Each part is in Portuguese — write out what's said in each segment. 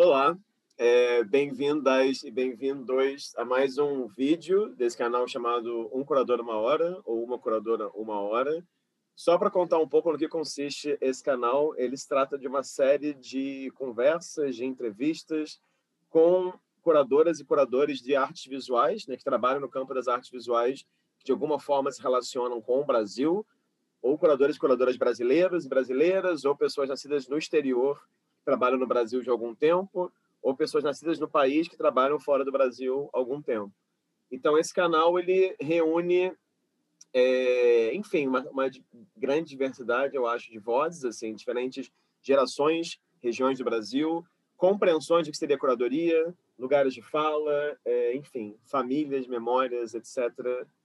Olá, bem-vindas e bem-vindos a mais um vídeo desse canal chamado Um Curador Uma Hora, ou Uma Curadora Uma Hora. Só para contar um pouco no que consiste esse canal, ele se trata de uma série de conversas, de entrevistas com curadoras e curadores de artes visuais, né, que trabalham no campo das artes visuais, que de alguma forma se relacionam com o Brasil, ou curadores e curadoras brasileiros e brasileiras, ou pessoas nascidas no exterior que trabalham no Brasil de algum tempo, ou pessoas nascidas no país que trabalham fora do Brasil há algum tempo. Então, esse canal ele reúne, enfim, uma grande diversidade, eu acho, de vozes, assim, diferentes gerações, regiões do Brasil, compreensões de que seria curadoria, lugares de fala, enfim, famílias, memórias, etc,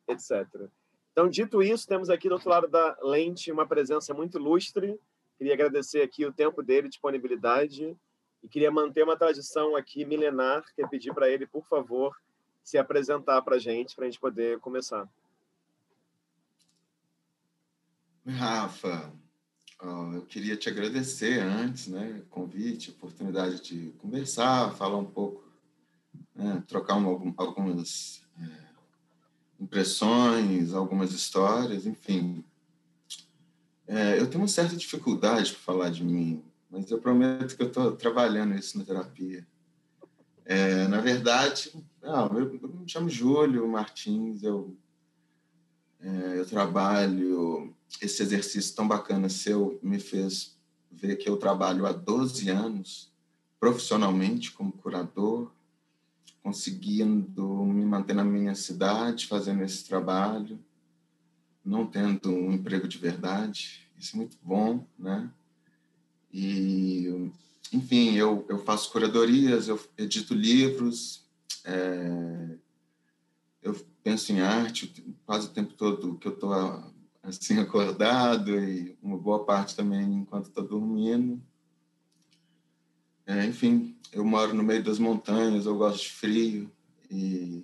etc. Então, dito isso, temos aqui do outro lado da lente uma presença muito ilustre. Queria agradecer aqui o tempo dele, disponibilidade, e queria manter uma tradição aqui milenar, que é pedir para ele, por favor, se apresentar para a gente poder começar. Rafa, eu queria te agradecer antes, né, convite, oportunidade de conversar, falar um pouco, né, trocar algumas impressões, algumas histórias, enfim. Eu tenho uma certa dificuldade para falar de mim, mas eu prometo que eu estou trabalhando isso na terapia. Na verdade, eu me chamo Júlio Martins, eu trabalho... Esse exercício tão bacana seu me fez ver que eu trabalho há 12 anos profissionalmente como curador, conseguindo me manter na minha cidade, fazendo esse trabalho, não tendo um emprego de verdade. Isso é muito bom, né? E, enfim, eu faço curadorias, eu edito livros, eu penso em arte quase o tempo todo que eu estou assim, acordado, e uma boa parte também enquanto está dormindo. Enfim, eu moro no meio das montanhas, eu gosto de frio, e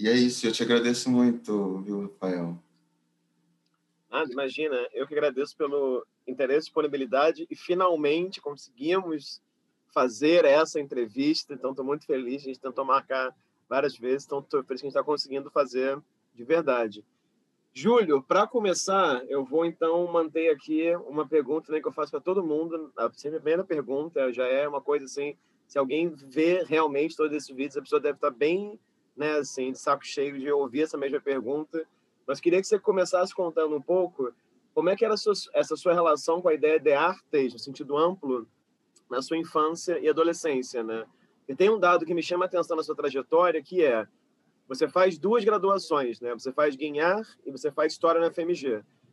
é isso, eu te agradeço muito, viu, Rafael? Imagina, eu que agradeço pelo interesse, disponibilidade, e finalmente conseguimos fazer essa entrevista, então estou muito feliz, a gente tentou marcar várias vezes, então estou feliz que a gente está conseguindo fazer de verdade. Júlio, para começar, eu vou, então, manter aqui uma pergunta, né, que eu faço para todo mundo. A primeira pergunta já é uma coisa assim, se alguém vê realmente todos esses vídeos, a pessoa deve estar bem, né, assim, de saco cheio de ouvir essa mesma pergunta. Mas queria que você começasse contando um pouco como é que era essa sua relação com a ideia de artes, no sentido amplo, na sua infância e adolescência, né? E tem um dado que me chama a atenção na sua trajetória, que é: você faz duas graduações, né? Você faz Guignard e você faz História na UFMG.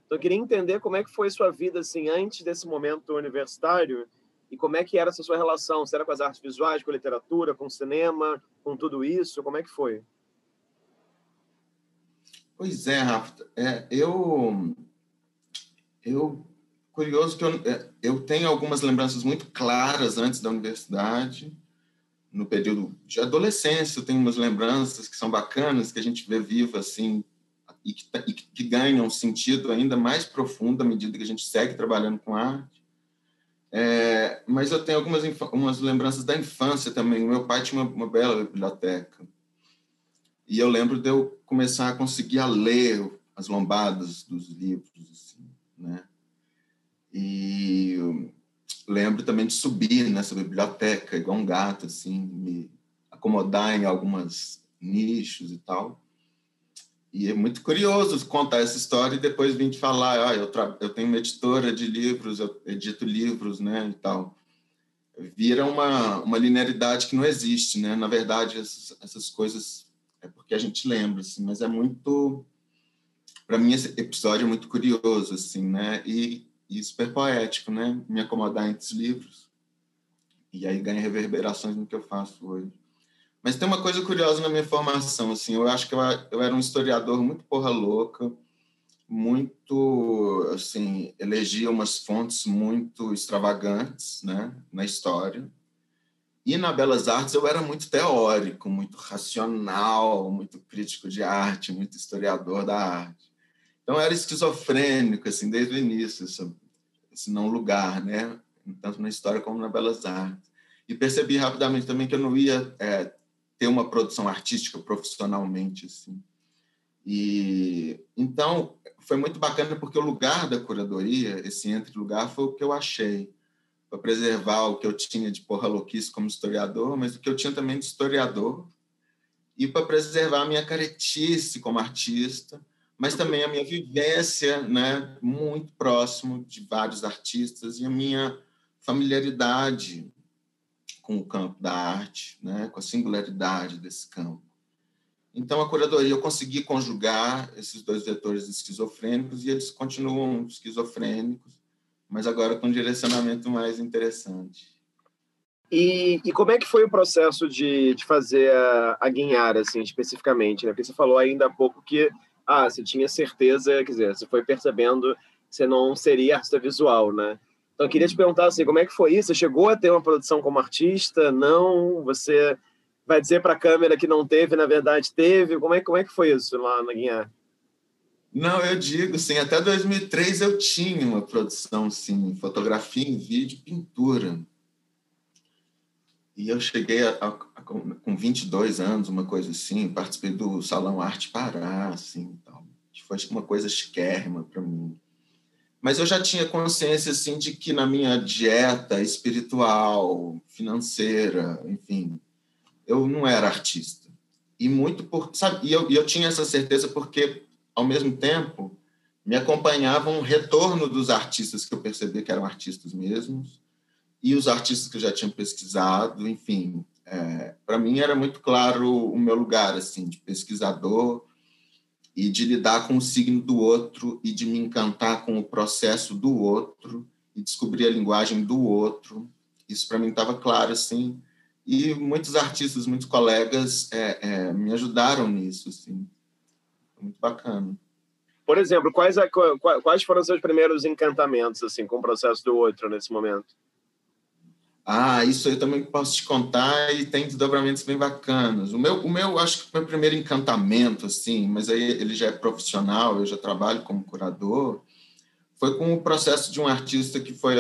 Então, eu queria entender como é que foi sua vida, assim, antes desse momento universitário, e como é que era essa sua relação. Será com as artes visuais, com a literatura, com o cinema, com tudo isso? Como é que foi? Pois é, Rafa. Curioso que eu tenho algumas lembranças muito claras antes da universidade. No período de adolescência, eu tenho umas lembranças que são bacanas, que a gente vê viva, assim, e que ganham um sentido ainda mais profundo à medida que a gente segue trabalhando com arte. Mas eu tenho algumas lembranças da infância também. Meu pai tinha uma bela biblioteca. E eu lembro de eu começar a conseguir ler as lombadas dos livros, assim, né? E... lembro também de subir nessa biblioteca, igual um gato, assim, me acomodar em alguns nichos e tal. E é muito curioso contar essa história e depois vim te falar, eu tenho uma editora de livros, eu edito livros, né, e tal. Vira uma linearidade que não existe, né? Na verdade, essas coisas é porque a gente lembra, assim, mas é muito... Para mim, esse episódio é muito curioso, assim, né? E super poético, né? Me acomodar entre os livros. E aí ganha reverberações no que eu faço hoje. Mas tem uma coisa curiosa na minha formação, assim, eu acho que eu era um historiador muito porra louca, muito, assim, elegia umas fontes muito extravagantes, né, na história. E na Belas Artes eu era muito teórico, muito racional, muito crítico de arte, muito historiador da arte. Então, eu era esquizofrênico, assim, desde o início, esse não lugar, né? Tanto na história como na Belas Artes. E percebi rapidamente também que eu não ia ter uma produção artística profissionalmente, assim. E então foi muito bacana, porque o lugar da curadoria, esse entre-lugar, foi o que eu achei para preservar o que eu tinha de porra louquice como historiador, mas o que eu tinha também de historiador, e para preservar a minha caretice como artista, mas também a minha vivência, né, muito próximo de vários artistas, e a minha familiaridade com o campo da arte, né, com a singularidade desse campo. Então, a curadoria, eu consegui conjugar esses dois vetores esquizofrênicos, e eles continuam esquizofrênicos, mas agora com um direcionamento mais interessante. E como é que foi o processo de fazer a Guignard, assim, especificamente, né? Porque você falou ainda há pouco que você tinha certeza, quer dizer, você foi percebendo que você não seria artista visual, né? Então, eu queria te perguntar, assim, como é que foi isso? Você chegou a ter uma produção como artista? Não? Você vai dizer para a câmera que não teve, na verdade teve? Como é que foi isso lá na Guignard? Não, eu digo, sim, até 2003 eu tinha uma produção, sim, fotografia, em vídeo, pintura. E eu cheguei com 22 anos, uma coisa assim, participei do Salão Arte Pará, assim, então, foi uma coisa chiquérrima para mim. Mas eu já tinha consciência, assim, de que na minha dieta espiritual, financeira, enfim, eu não era artista. E muito por, sabe, e eu tinha essa certeza porque, ao mesmo tempo, me acompanhava um retorno dos artistas que eu percebi que eram artistas mesmos e os artistas que eu já tinha pesquisado, enfim. Para mim era muito claro o meu lugar, assim, de pesquisador e de lidar com o signo do outro e de me encantar com o processo do outro e descobrir a linguagem do outro. Isso para mim estava claro, assim. E muitos artistas, muitos colegas me ajudaram nisso, assim. Muito bacana. Por exemplo, quais foram os seus primeiros encantamentos, assim, com o processo do outro nesse momento? Ah, isso eu também posso te contar, e tem desdobramentos bem bacanas. O meu acho que foi o primeiro encantamento, assim, mas aí ele já é profissional, eu já trabalho como curador, foi com o processo de um artista que foi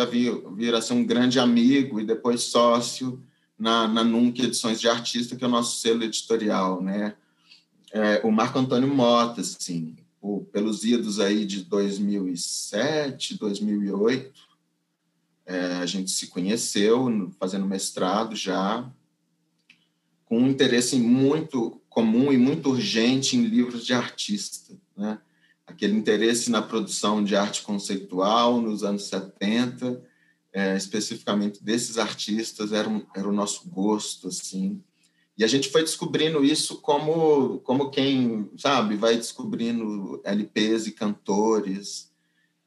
vir a ser um grande amigo e depois sócio na NUNC Edições de Artista, que é o nosso selo editorial, né? O Marco Antônio Mota, assim, pelos idos aí de 2007, 2008, a gente se conheceu fazendo mestrado já, com um interesse muito comum e muito urgente em livros de artista, né? Aquele interesse na produção de arte conceitual nos anos 70, especificamente desses artistas, era o nosso gosto, assim. E a gente foi descobrindo isso como quem, sabe, vai descobrindo LPs e cantores.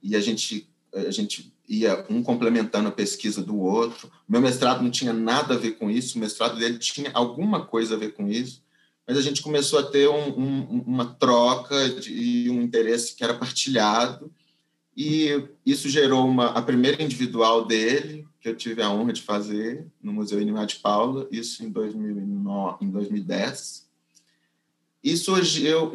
E a gente ia um complementando a pesquisa do outro. Meu mestrado não tinha nada a ver com isso, o mestrado dele tinha alguma coisa a ver com isso, mas a gente começou a ter uma troca e um interesse que era partilhado. E isso gerou a primeira individual dele, que eu tive a honra de fazer no Museu Inimá de Paula, isso em 2009, em 2010. E surgiu,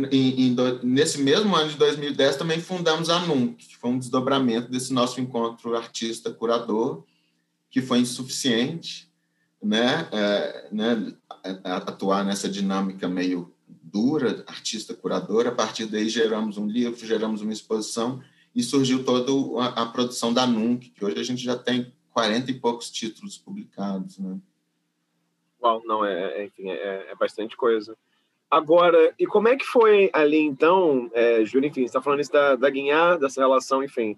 nesse mesmo ano de 2010, também fundamos a NUNC, que foi um desdobramento desse nosso encontro artista-curador, que foi insuficiente, né? Atuar nessa dinâmica meio dura, artista-curador. A partir daí geramos um livro, geramos uma exposição, e surgiu toda a produção da NUNC, que hoje a gente já tem 40 e poucos títulos publicados, né? Uau, não, enfim, é bastante coisa. Agora, e como é que foi ali, então, Júlio, enfim, você está falando isso da Guignard, dessa relação, enfim,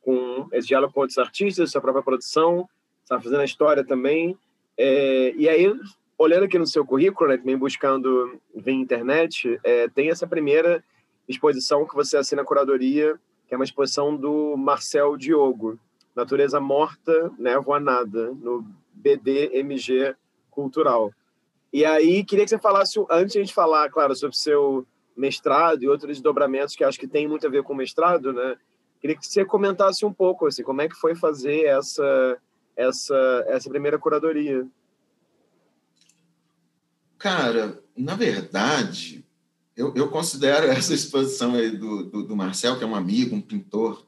com esse diálogo com outros artistas, sua própria produção, você está fazendo a história também, e aí, olhando aqui no seu currículo, né, também buscando via internet, tem essa primeira exposição que você assina a curadoria, que é uma exposição do Marcel Diogo, Natureza Morta, Névoa Nada, no BDMG Cultural. E aí, queria que você falasse, antes de a gente falar, claro, sobre o seu mestrado e outros desdobramentos que acho que tem muito a ver com o mestrado, né? Queria que você comentasse um pouco, assim, como é que foi fazer essa primeira curadoria. Cara, na verdade, eu considero essa exposição aí do Marcel, que é um amigo, um pintor,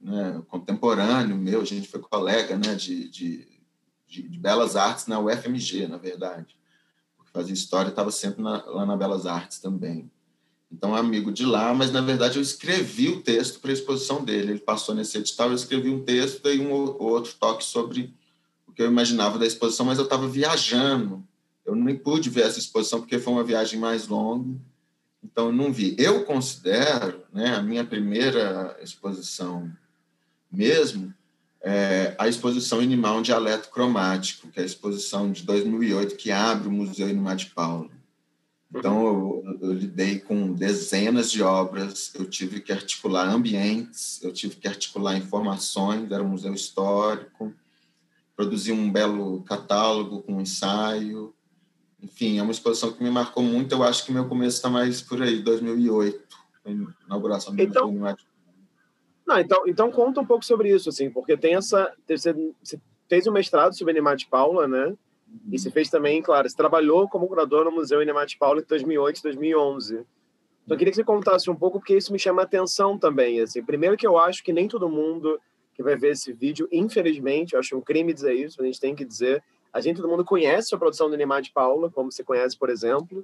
né, contemporâneo meu, a gente foi colega, né, de de Belas Artes na UFMG, na verdade. Porque fazia história, estava sempre lá na Belas Artes também. Então, amigo de lá, mas, na verdade, eu escrevi o texto para a exposição dele. Ele passou nesse edital, eu escrevi um texto, dei um outro toque sobre o que eu imaginava da exposição, mas eu estava viajando. Eu nem pude ver essa exposição, porque foi uma viagem mais longa, então eu não vi. Eu considero, né, a minha primeira exposição mesmo, a exposição Inimá, um dialeto cromático, que é a exposição de 2008 que abre o Museu Inimá de Paula. Então, eu lidei com dezenas de obras, eu tive que articular ambientes, eu tive que articular informações, era um museu histórico, produzi um belo catálogo com um ensaio. Enfim, é uma exposição que me marcou muito, eu acho que meu começo está mais por aí, 2008, inauguração do Museu Inimá de Paula. Não, então conta um pouco sobre isso, assim, porque tem essa... Você fez um mestrado sobre Inimá de Paula, né? E você fez também, claro, você trabalhou como curador no Museu Inimá de Paula em 2008, 2011. Então, eu queria que você contasse um pouco, porque isso me chama a atenção também, assim. Primeiro que eu acho que nem todo mundo que vai ver esse vídeo, infelizmente, eu acho um crime dizer isso, a gente tem que dizer, todo mundo conhece a produção do Inimá de Paula, como você conhece, por exemplo.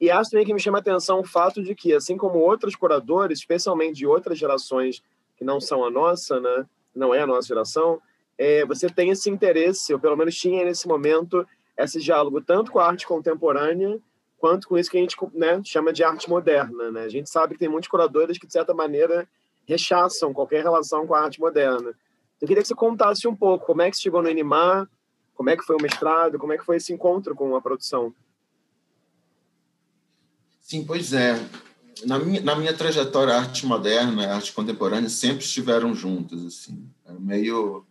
E acho também que me chama a atenção o fato de que, assim como outros curadores, especialmente de outras gerações, que não são a nossa, né? Não é a nossa geração, você tem esse interesse, ou pelo menos tinha nesse momento, esse diálogo tanto com a arte contemporânea, quanto com isso que a gente, né, chama de arte moderna, né? A gente sabe que tem muitos curadores que, de certa maneira, rechaçam qualquer relação com a arte moderna. Eu queria que você contasse um pouco como é que você chegou no Inimá, como é que foi o mestrado, como é que foi esse encontro com a produção. Sim, pois é. Na minha trajetória, a arte moderna e a arte contemporânea sempre estiveram juntas, assim, meio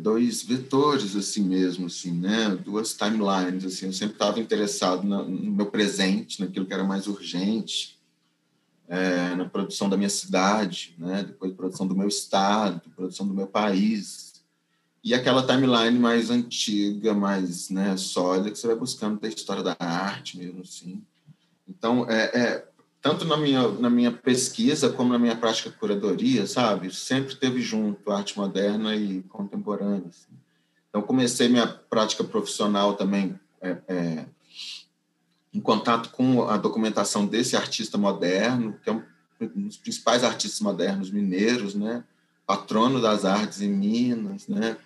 dois vetores, assim mesmo, assim, né? Duas timelines, assim. Eu sempre estava interessado no meu presente, naquilo que era mais urgente, na produção da minha cidade, né? Depois produção do meu estado, produção do meu país, e aquela timeline mais antiga, mais, né, sólida, que você vai buscando da história da arte mesmo, assim. Então, tanto na minha pesquisa como na minha prática de curadoria, sabe? Sempre teve junto arte moderna e contemporânea. Assim. Então, comecei minha prática profissional também em contato com a documentação desse artista moderno, que é um dos principais artistas modernos mineiros, né? Patrono das artes em Minas, né?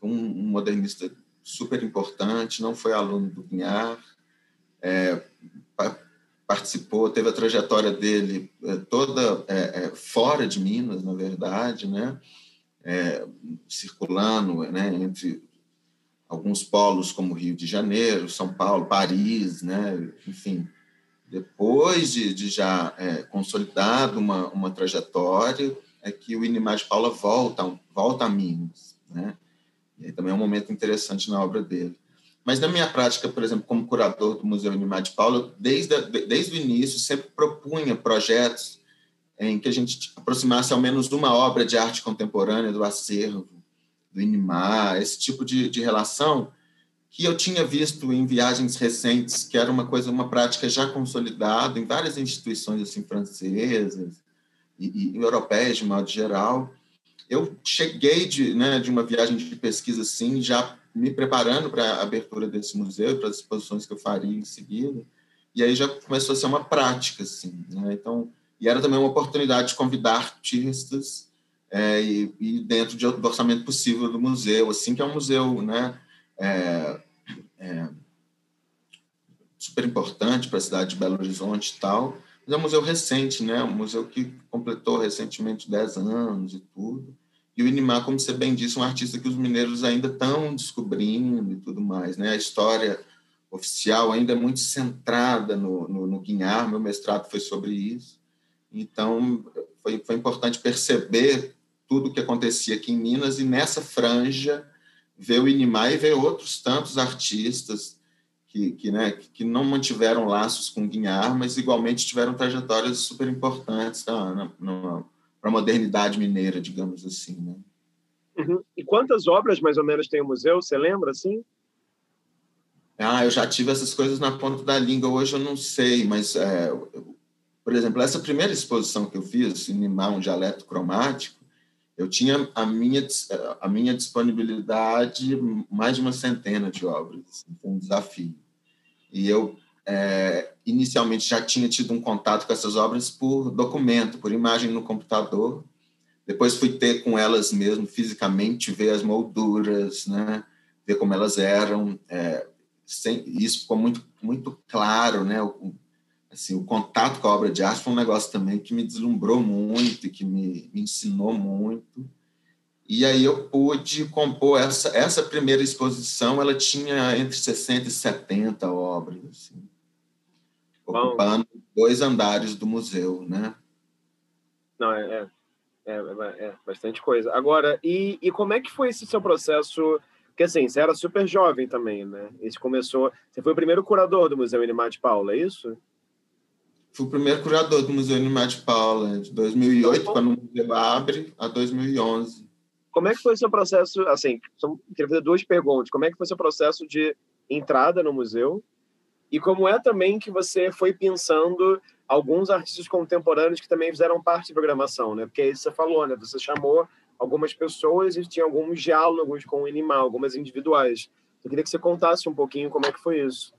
Um modernista super importante, não foi aluno do Guignard, participou, teve a trajetória dele toda fora de Minas, na verdade, né? Circulando, né, entre alguns polos como Rio de Janeiro, São Paulo, Paris, né? Enfim, depois de já consolidado uma trajetória, é que o Inimá de Paula volta a Minas, né? E aí também é um momento interessante na obra dele. Mas, na minha prática, por exemplo, como curador do Museu Inimá de Paula, desde o início, sempre propunha projetos em que a gente aproximasse ao menos uma obra de arte contemporânea do acervo, do Inimá, esse tipo de relação que eu tinha visto em viagens recentes, que era uma prática já consolidada em várias instituições assim, francesas e europeias, de modo geral. Eu cheguei de uma viagem de pesquisa assim, já me preparando para a abertura desse museu, para as exposições que eu faria em seguida, e aí já começou a ser uma prática, assim, né? Então, e era também uma oportunidade de convidar artistas e dentro do orçamento possível do museu, assim, que é um museu, né, super importante para a cidade de Belo Horizonte e tal, mas é um museu recente, né? Um museu que completou recentemente 10 anos e tudo. E o Inimá, como você bem disse, é um artista que os mineiros ainda estão descobrindo e tudo mais, né? A história oficial ainda é muito centrada no Guignard, meu mestrado foi sobre isso. Então, foi importante perceber tudo o que acontecia aqui em Minas e, nessa franja, ver o Inimá e ver outros tantos artistas que não mantiveram laços com o Guignard, mas, igualmente, tiveram trajetórias super importantes para a modernidade mineira, digamos assim, né? Uhum. E quantas obras, mais ou menos, tem o museu? Você lembra, assim? Ah, eu já tive essas coisas na ponta da língua. Hoje eu não sei, mas, por exemplo, essa primeira exposição que eu fiz, Inimá, um dialeto cromático, Eu tinha a minha disponibilidade mais de uma centena de obras, então um desafio. E eu inicialmente já tinha tido um contato com essas obras por documento, por imagem no computador. Depois fui ter com elas mesmo fisicamente, ver as molduras, né? Ver como elas eram. Isso ficou muito, muito claro, né? O contato com a obra de arte foi um negócio também que me deslumbrou muito e que me ensinou muito. E aí eu pude compor essa primeira exposição, ela tinha entre 60 e 70 obras, assim, ocupando 2 andares do museu, né? Não, é bastante coisa. Agora, e como é que foi esse seu processo? Porque, assim, você era super jovem também, né? Você foi o primeiro curador do Museu Inimá de Paula, é isso? Fui o primeiro curador do Museu Inimá de Paula, de 2008, quando o museu abre, a 2011. Como é que foi o seu processo, assim, queria fazer 2 perguntas. Como é que foi o seu processo de entrada no museu? E como é também que você foi pensando alguns artistas contemporâneos que também fizeram parte da programação, né? Porque aí você falou, né? Você chamou algumas pessoas e tinha alguns diálogos com o Inimá, algumas individuais. Eu queria que você contasse um pouquinho como é que foi isso.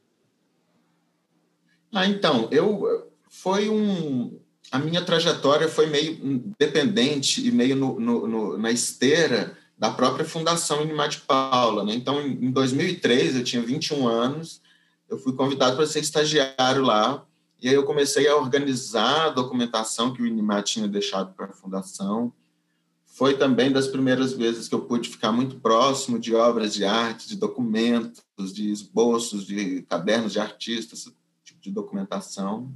A minha trajetória foi meio dependente e meio na esteira da própria Fundação Inimá de Paula, né? Então, em 2003, eu tinha 21 anos, eu fui convidado para ser estagiário lá, e aí eu comecei a organizar a documentação que o Inimá tinha deixado para a Fundação. Foi também das primeiras vezes que eu pude ficar muito próximo de obras de arte, de documentos, de esboços, de cadernos de artistas, esse tipo de documentação.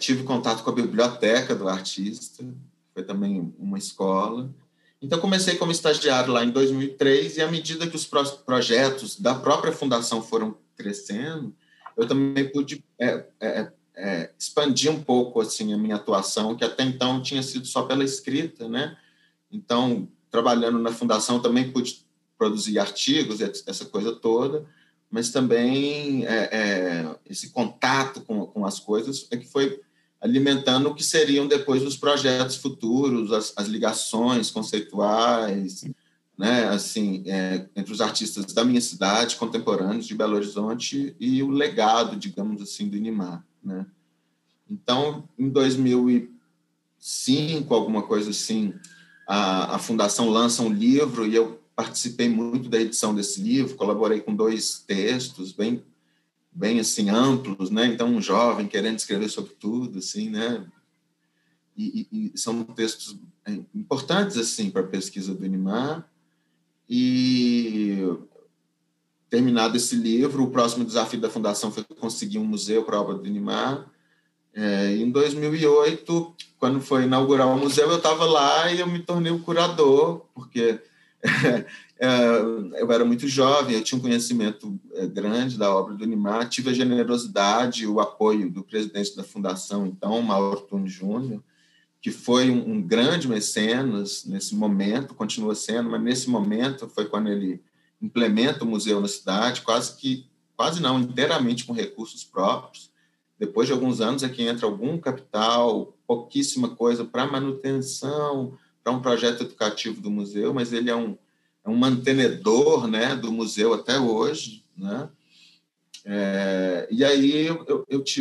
Tive contato com a biblioteca do artista, foi também uma escola. Então, comecei como estagiário lá em 2003, e à medida que os projetos da própria fundação foram crescendo, eu também pude expandir um pouco assim a minha atuação, que até então tinha sido só pela escrita, né? Então, trabalhando na fundação, também pude produzir artigos, essa coisa toda, mas também esse contato com as coisas é que foi alimentando o que seriam depois os projetos futuros, as ligações conceituais, né? Assim, entre os artistas da minha cidade, contemporâneos de Belo Horizonte, e o legado, digamos assim, do Inimá, né? Então, em 2005, alguma coisa assim, a Fundação lança um livro e eu participei muito da edição desse livro, colaborei com 2 textos bem assim, amplos, né? Então, um jovem querendo escrever sobre tudo, assim, né? E são textos importantes, assim, para a pesquisa do Inimá. E terminado esse livro, o próximo desafio da Fundação foi conseguir um museu para a obra do Inimá. Em 2008, quando foi inaugurar o museu, eu estava lá e eu me tornei o curador, porque eu era muito jovem, eu tinha um conhecimento grande da obra do Inimá, tive a generosidade e o apoio do presidente da Fundação, então, Mauro Tunes Júnior, que foi um grande mecenas nesse momento, continua sendo, mas nesse momento foi quando ele implementa o museu na cidade, quase não, inteiramente com recursos próprios. Depois de alguns anos é que entra algum capital, pouquíssima coisa para manutenção, para um projeto educativo do museu, mas ele é um mantenedor, né, do museu até hoje, né? E aí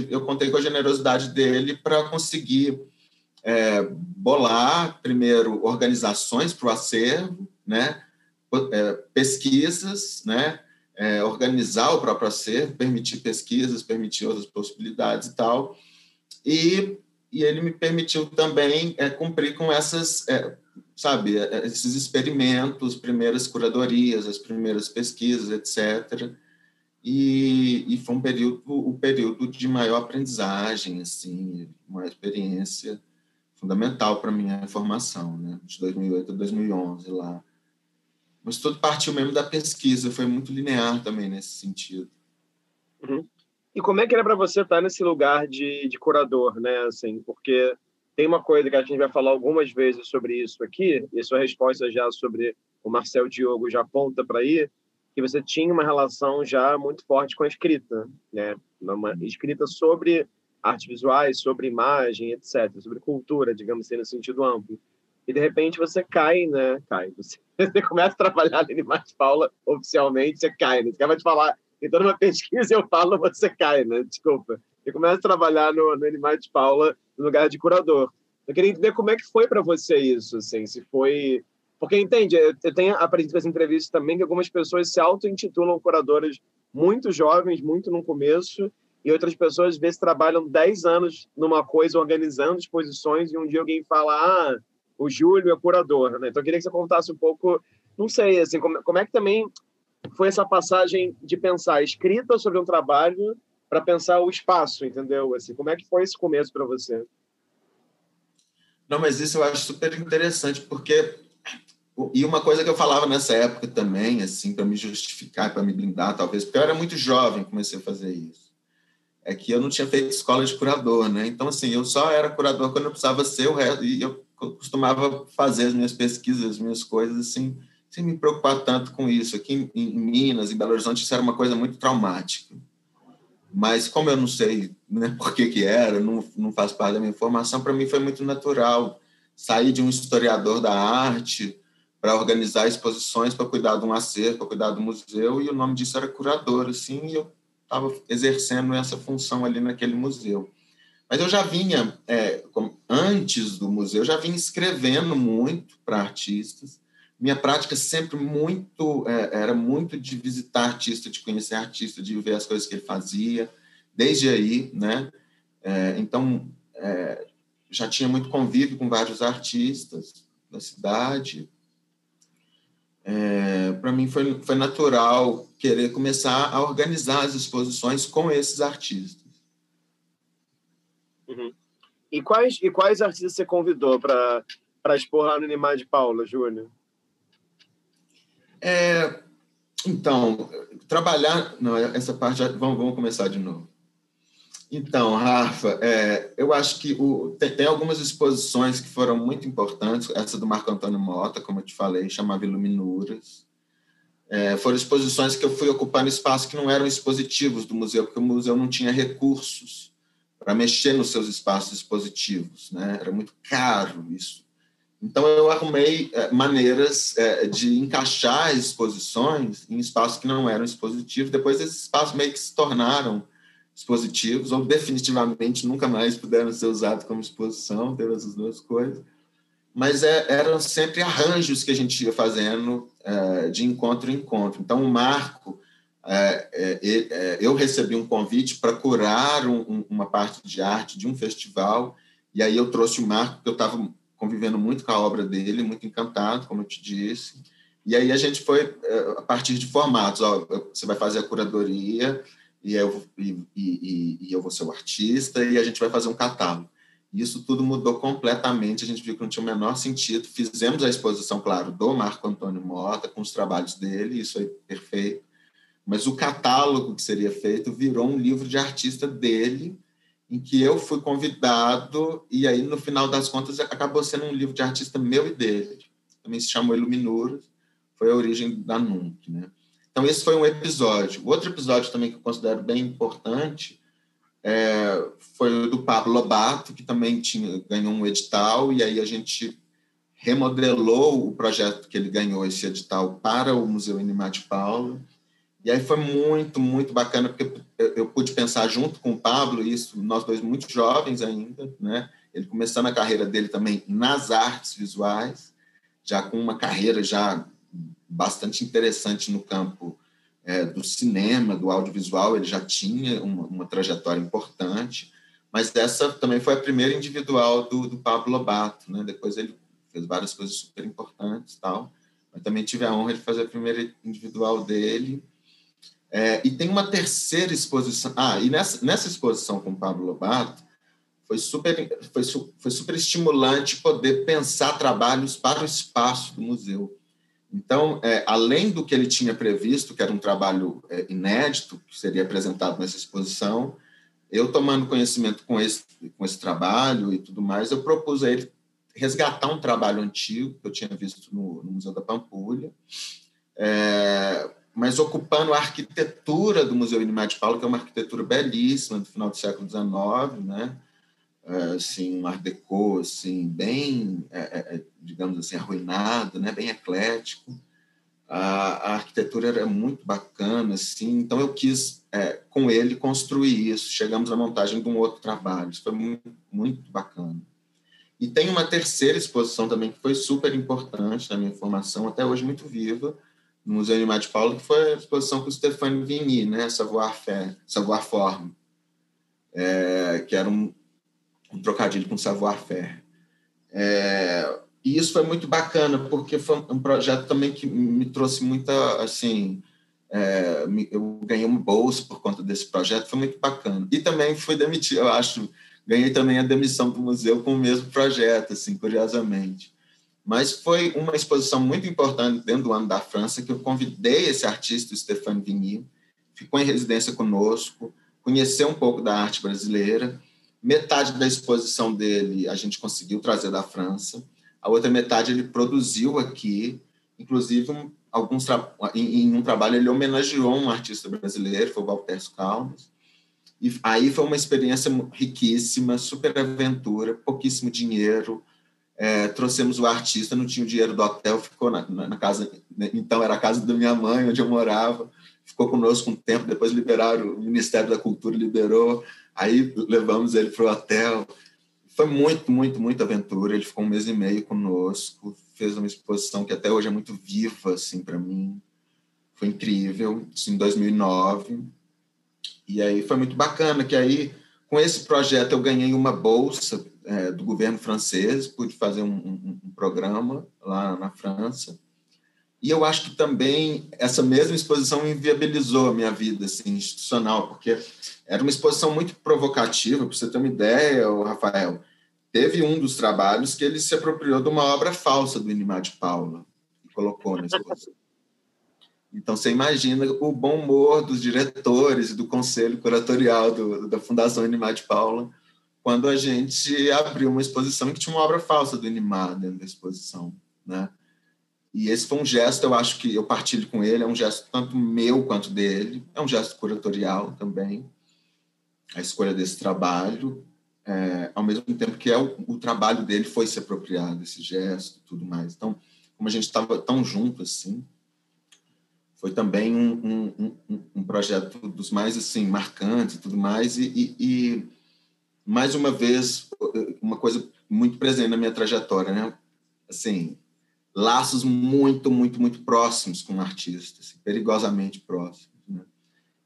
eu contei com a generosidade dele para conseguir bolar, primeiro, organizações para o acervo, né? Pesquisas, né? Organizar o próprio acervo, permitir pesquisas, permitir outras possibilidades e tal. E ele me permitiu também cumprir com essas, sabe, esses experimentos, primeiras curadorias, as primeiras pesquisas, etc. E foi um período de maior aprendizagem, assim, uma experiência fundamental para a minha formação, né? De 2008 a 2011 lá. Mas tudo partiu mesmo da pesquisa, foi muito linear também nesse sentido. Uhum. E como é que era para você estar nesse lugar de curador, né? Assim, porque tem uma coisa que a gente vai falar algumas vezes sobre isso aqui, e a sua resposta já sobre o Marcel Diogo já aponta para aí, que você tinha uma relação já muito forte com a escrita, né? Uma escrita sobre artes visuais, sobre imagem, etc., sobre cultura, digamos assim, no sentido amplo. e de repente você cai, né? Cai. Você começa a trabalhar no Inimá de Paula oficialmente, você cai, né? Você acaba de falar, em toda uma pesquisa eu falo, você cai, né? Desculpa. Você começa a trabalhar no Inimá de Paula no lugar de curador. Eu queria entender como é que foi para você isso, assim, se foi... Porque, entende, eu tenho aprendido com essa entrevista também que algumas pessoas se auto-intitulam curadoras muito jovens, muito no começo, e outras pessoas, às vezes, trabalham 10 anos numa coisa, organizando exposições, e um dia alguém fala, ah, o Júlio é curador, né? Então, eu queria que você contasse um pouco, não sei, assim, como é que também foi essa passagem de pensar escrita sobre um trabalho para pensar o espaço, entendeu? Assim, como é que foi esse começo para você? Não, mas isso eu acho super interessante, porque... E uma coisa que eu falava nessa época também, assim, para me justificar, para me blindar, talvez, porque eu era muito jovem, comecei a fazer isso, é que eu não tinha feito escola de curador, né? Então, assim, eu só era curador quando eu precisava ser o resto, e eu costumava fazer as minhas pesquisas, as minhas coisas, assim, sem me preocupar tanto com isso. Aqui em Minas, em Belo Horizonte, isso era uma coisa muito traumática. Mas, como eu não sei, né, por que era, não faz parte da minha formação, para mim foi muito natural sair de um historiador da arte para organizar exposições, para cuidar de um acervo, para cuidar do museu, e o nome disso era curador, assim, e eu estava exercendo essa função ali naquele museu. Mas eu já vinha, antes do museu, eu já vinha escrevendo muito para artistas. Minha prática sempre era muito de visitar artista, de conhecer artista, de ver as coisas que ele fazia, desde aí, né? Então, já tinha muito convívio com vários artistas da cidade. Para mim foi natural querer começar a organizar as exposições com esses artistas. Uhum. E quais artistas você convidou para expor lá no Inimá de Paula, Júlio? Então, trabalhar... Não, essa parte... Vamos começar de novo. Então, Rafa, eu acho que tem algumas exposições que foram muito importantes, essa do Marco Antônio Mota, como eu te falei, chamava Iluminuras. Foram exposições que eu fui ocupando espaços que não eram expositivos do museu, porque o museu não tinha recursos para mexer nos seus espaços expositivos, né? Era muito caro isso. Então, eu arrumei maneiras de encaixar as exposições em espaços que não eram expositivos. Depois, esses espaços meio que se tornaram expositivos, ou definitivamente nunca mais puderam ser usados como exposição, teve essas duas coisas, mas eram sempre arranjos que a gente ia fazendo de encontro em encontro. Então, o Marco, eu recebi um convite para curar uma parte de arte de um festival, e aí eu trouxe o Marco, porque eu estava convivendo muito com a obra dele, muito encantado, como eu te disse, e aí a gente foi a partir de formatos, ó, você vai fazer a curadoria, e eu vou ser o artista, e a gente vai fazer um catálogo. E isso tudo mudou completamente, a gente viu que não tinha o menor sentido. Fizemos a exposição, claro, do Marco Antônio Mota, com os trabalhos dele, isso aí perfeito. Mas o catálogo que seria feito virou um livro de artista dele, em que eu fui convidado, e aí, no final das contas, acabou sendo um livro de artista meu e dele. Também se chamou Iluminuras, foi a origem da NUNC, né? Então, esse foi um episódio. O outro episódio também que eu considero bem importante foi o do Pablo Lobato, que também ganhou um edital, e aí a gente remodelou o projeto que ele ganhou, esse edital, para o Museu Inimá de Paula. E aí foi muito, muito bacana, porque eu pude pensar junto com o Pablo, isso, nós dois muito jovens ainda, né? Ele começando a carreira dele também nas artes visuais, já com uma carreira já bastante interessante no campo do cinema, do audiovisual, ele já tinha uma trajetória importante, mas essa também foi a primeira individual do Pablo Lobato, né? Depois ele fez várias coisas super importantes, tal. Mas também tive a honra de fazer a primeira individual dele. E tem uma terceira exposição, e nessa exposição com o Pablo Lobato, foi super estimulante poder pensar trabalhos para o espaço do museu. Então, além do que ele tinha previsto, que era um trabalho inédito, que seria apresentado nessa exposição, eu, tomando conhecimento com esse trabalho e tudo mais, eu propus a ele resgatar um trabalho antigo que eu tinha visto no Museu da Pampulha, mas ocupando a arquitetura do Museu Inimá de Paula, que é uma arquitetura belíssima, do final do século XIX, né? assim, um art déco, assim, bem, digamos assim, arruinado, né? Bem eclético. A arquitetura era muito bacana, assim, então eu quis, com ele, construir isso. Chegamos à montagem de um outro trabalho. Isso foi muito, muito bacana. E tem uma terceira exposição também que foi super importante na minha formação, até hoje muito viva, no Museu Inimá de Paula, que foi a exposição com o Stéphane Vigny, né? Savoir-forme, que era um trocadilho com savoir-faire. E isso foi muito bacana, porque foi um projeto também que me trouxe muita... assim, eu ganhei um bolso por conta desse projeto, foi muito bacana. E também fui demitido, eu acho... Ganhei também a demissão do museu com o mesmo projeto, assim, curiosamente. Mas foi uma exposição muito importante dentro do ano da França, que eu convidei esse artista, o Stéphane Vigny, ficou em residência conosco, conheceu um pouco da arte brasileira. Metade da exposição dele a gente conseguiu trazer da França, a outra metade ele produziu aqui, inclusive em um trabalho ele homenageou um artista brasileiro, foi o Walter Caldas. E aí foi uma experiência riquíssima, super aventura, pouquíssimo dinheiro. Trouxemos o artista, não tinha o dinheiro do hotel, ficou na casa... Então, era a casa da minha mãe, onde eu morava. Ficou conosco um tempo, depois liberaram, o Ministério da Cultura liberou. Aí levamos ele para o hotel. Foi muito, muito, muito aventura. Ele ficou 1 mês e meio conosco. Fez uma exposição que até hoje é muito viva, assim, para mim. Foi incrível, isso em 2009. E aí foi muito bacana, que aí, com esse projeto, eu ganhei uma bolsa do governo francês, pude fazer um programa lá na França. E eu acho que também essa mesma exposição inviabilizou a minha vida assim, institucional, porque era uma exposição muito provocativa, para você ter uma ideia, Rafael. Teve um dos trabalhos que ele se apropriou de uma obra falsa do Inimá de Paula e colocou na exposição. Então, você imagina o bom humor dos diretores e do conselho curatorial da Fundação Inimá de Paula quando a gente abriu uma exposição que tinha uma obra falsa do Inimá dentro da exposição, né? E esse foi um gesto, eu acho que eu partilho com ele, é um gesto tanto meu quanto dele, é um gesto curatorial também, a escolha desse trabalho, ao mesmo tempo que o trabalho dele foi se apropriado, esse gesto e tudo mais. Então, como a gente estava tão junto assim, foi também um projeto dos mais assim, marcantes e tudo mais. E, mais uma vez, uma coisa muito presente na minha trajetória, né? Assim, laços muito, muito, muito próximos com o artista, assim, perigosamente próximos, né?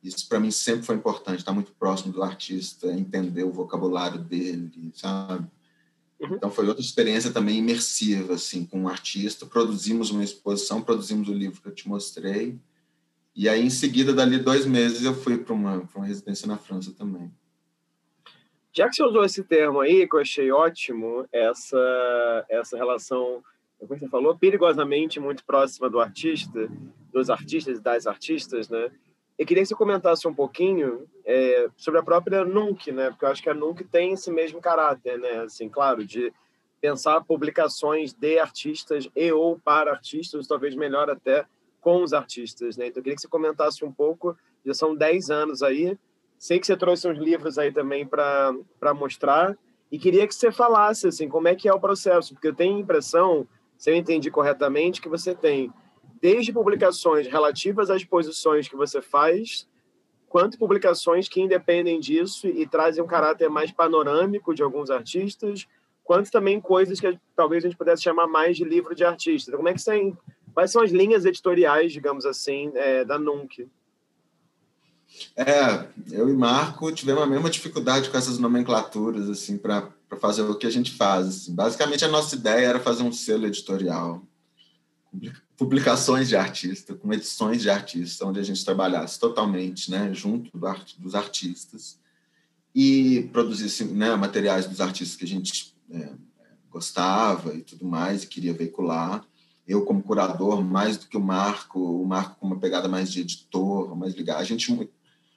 Isso, para mim, sempre foi importante, estar muito próximo do artista, entender o vocabulário dele, sabe? Uhum. Então, foi outra experiência também imersiva, assim, com um artista. Produzimos uma exposição, produzimos o livro que eu te mostrei. E aí, em seguida, dali 2 meses, eu fui para uma residência na França também. Já que você usou esse termo aí, que eu achei ótimo, essa relação, como você falou, perigosamente muito próxima do artista, dos artistas e das artistas, né? Eu queria que você comentasse um pouquinho sobre a própria NUNC, né? Porque eu acho que a NUNC tem esse mesmo caráter, né? Assim, claro, de pensar publicações de artistas e ou para artistas, talvez melhor até com os artistas, né? Então, eu queria que você comentasse um pouco, já são 10 anos aí, sei que você trouxe uns livros aí também para mostrar, e queria que você falasse, assim, como é que é o processo, porque eu tenho a impressão, se eu entendi corretamente, que você tem desde publicações relativas às exposições que você faz, quanto publicações que independem disso e trazem um caráter mais panorâmico de alguns artistas, quanto também coisas que talvez a gente pudesse chamar mais de livro de artista. Então, como é que você, quais são as linhas editoriais, digamos assim, da NUNC? Eu e Marco tivemos a mesma dificuldade com essas nomenclaturas, assim, para fazer o que a gente faz. Assim. Basicamente, a nossa ideia era fazer um selo editorial, publicações de artista, com edições de artista, onde a gente trabalhasse totalmente, né, junto dos artistas e produzisse, né, materiais dos artistas que a gente gostava e tudo mais, e queria veicular. Eu, como curador, mais do que o Marco com uma pegada mais de editor, mais ligado.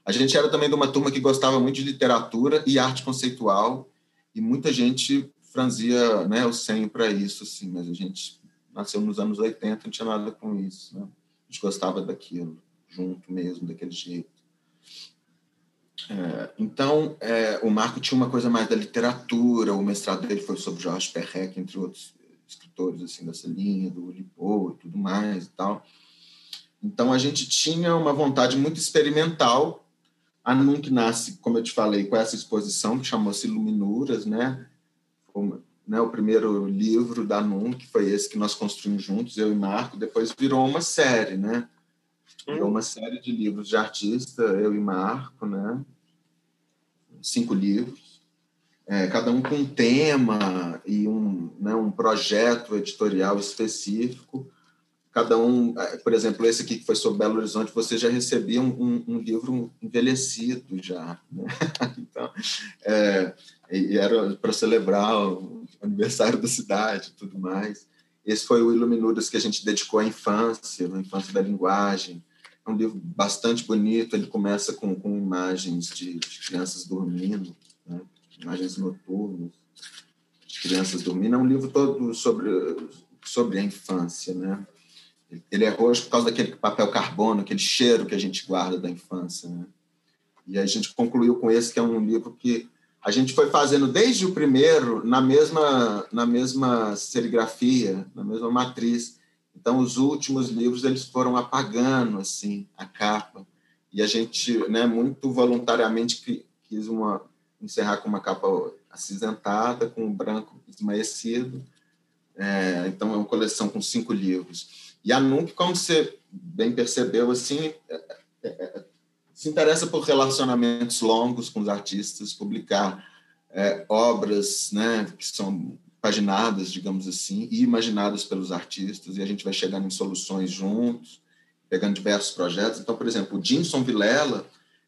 A gente era também de uma turma que gostava muito de literatura e arte conceitual, e muita gente franzia, né, o senho para isso, assim, mas a gente... Nasceu nos anos 80, não tinha nada com isso, né? A gente gostava daquilo, junto mesmo, daquele jeito. Então, o Marco tinha uma coisa mais da literatura, o mestrado dele foi sobre Georges Perec, entre outros escritores assim, dessa linha, do Lipo e tudo mais e tal. Então, a gente tinha uma vontade muito experimental. A NUNC nasce, como eu te falei, com essa exposição que chamou-se Luminuras, né? O primeiro livro da NUNC foi esse que nós construímos juntos, eu e Marco, depois virou uma série, né? Virou uma série de livros de artista, eu e Marco, né? 5 livros, cada um com um tema e um projeto editorial específico. Cada um, por exemplo, esse aqui que foi sobre Belo Horizonte, você já recebia um livro envelhecido já, né? Então, e era para celebrar o aniversário da cidade e tudo mais. Esse foi o Iluminuras que a gente dedicou à infância, na infância da linguagem. É um livro bastante bonito, ele começa com imagens de crianças dormindo, né? Imagens noturnas de crianças dormindo. É um livro todo sobre a infância, né? Ele é roxo por causa daquele papel carbono, aquele cheiro que a gente guarda da infância, né? E a gente concluiu com esse, que é um livro que a gente foi fazendo desde o primeiro na mesma serigrafia, na mesma matriz. Então, os últimos livros eles foram apagando assim, a capa. E a gente, né, muito voluntariamente quis encerrar com uma capa acinzentada, com um branco esmaecido. Então, é uma coleção com 5 livros. E a NUNC, como você bem percebeu, assim, se interessa por relacionamentos longos com os artistas, publicar obras, né, que são paginadas, digamos assim, e imaginadas pelos artistas, e a gente vai chegando em soluções juntos, pegando diversos projetos. Então, por exemplo, o Jimson Vilela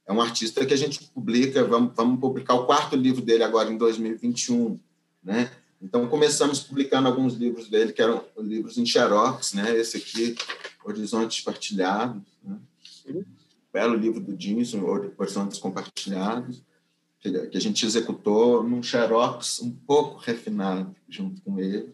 é um artista que a gente publica, vamos publicar o 4º livro dele agora em 2021, né? Então, começamos publicando alguns livros dele, que eram livros em xerox, né? Esse aqui, Horizontes Compartilhados, né? Belo livro do Jimson, Horizontes Compartilhados, que a gente executou num xerox um pouco refinado junto com ele.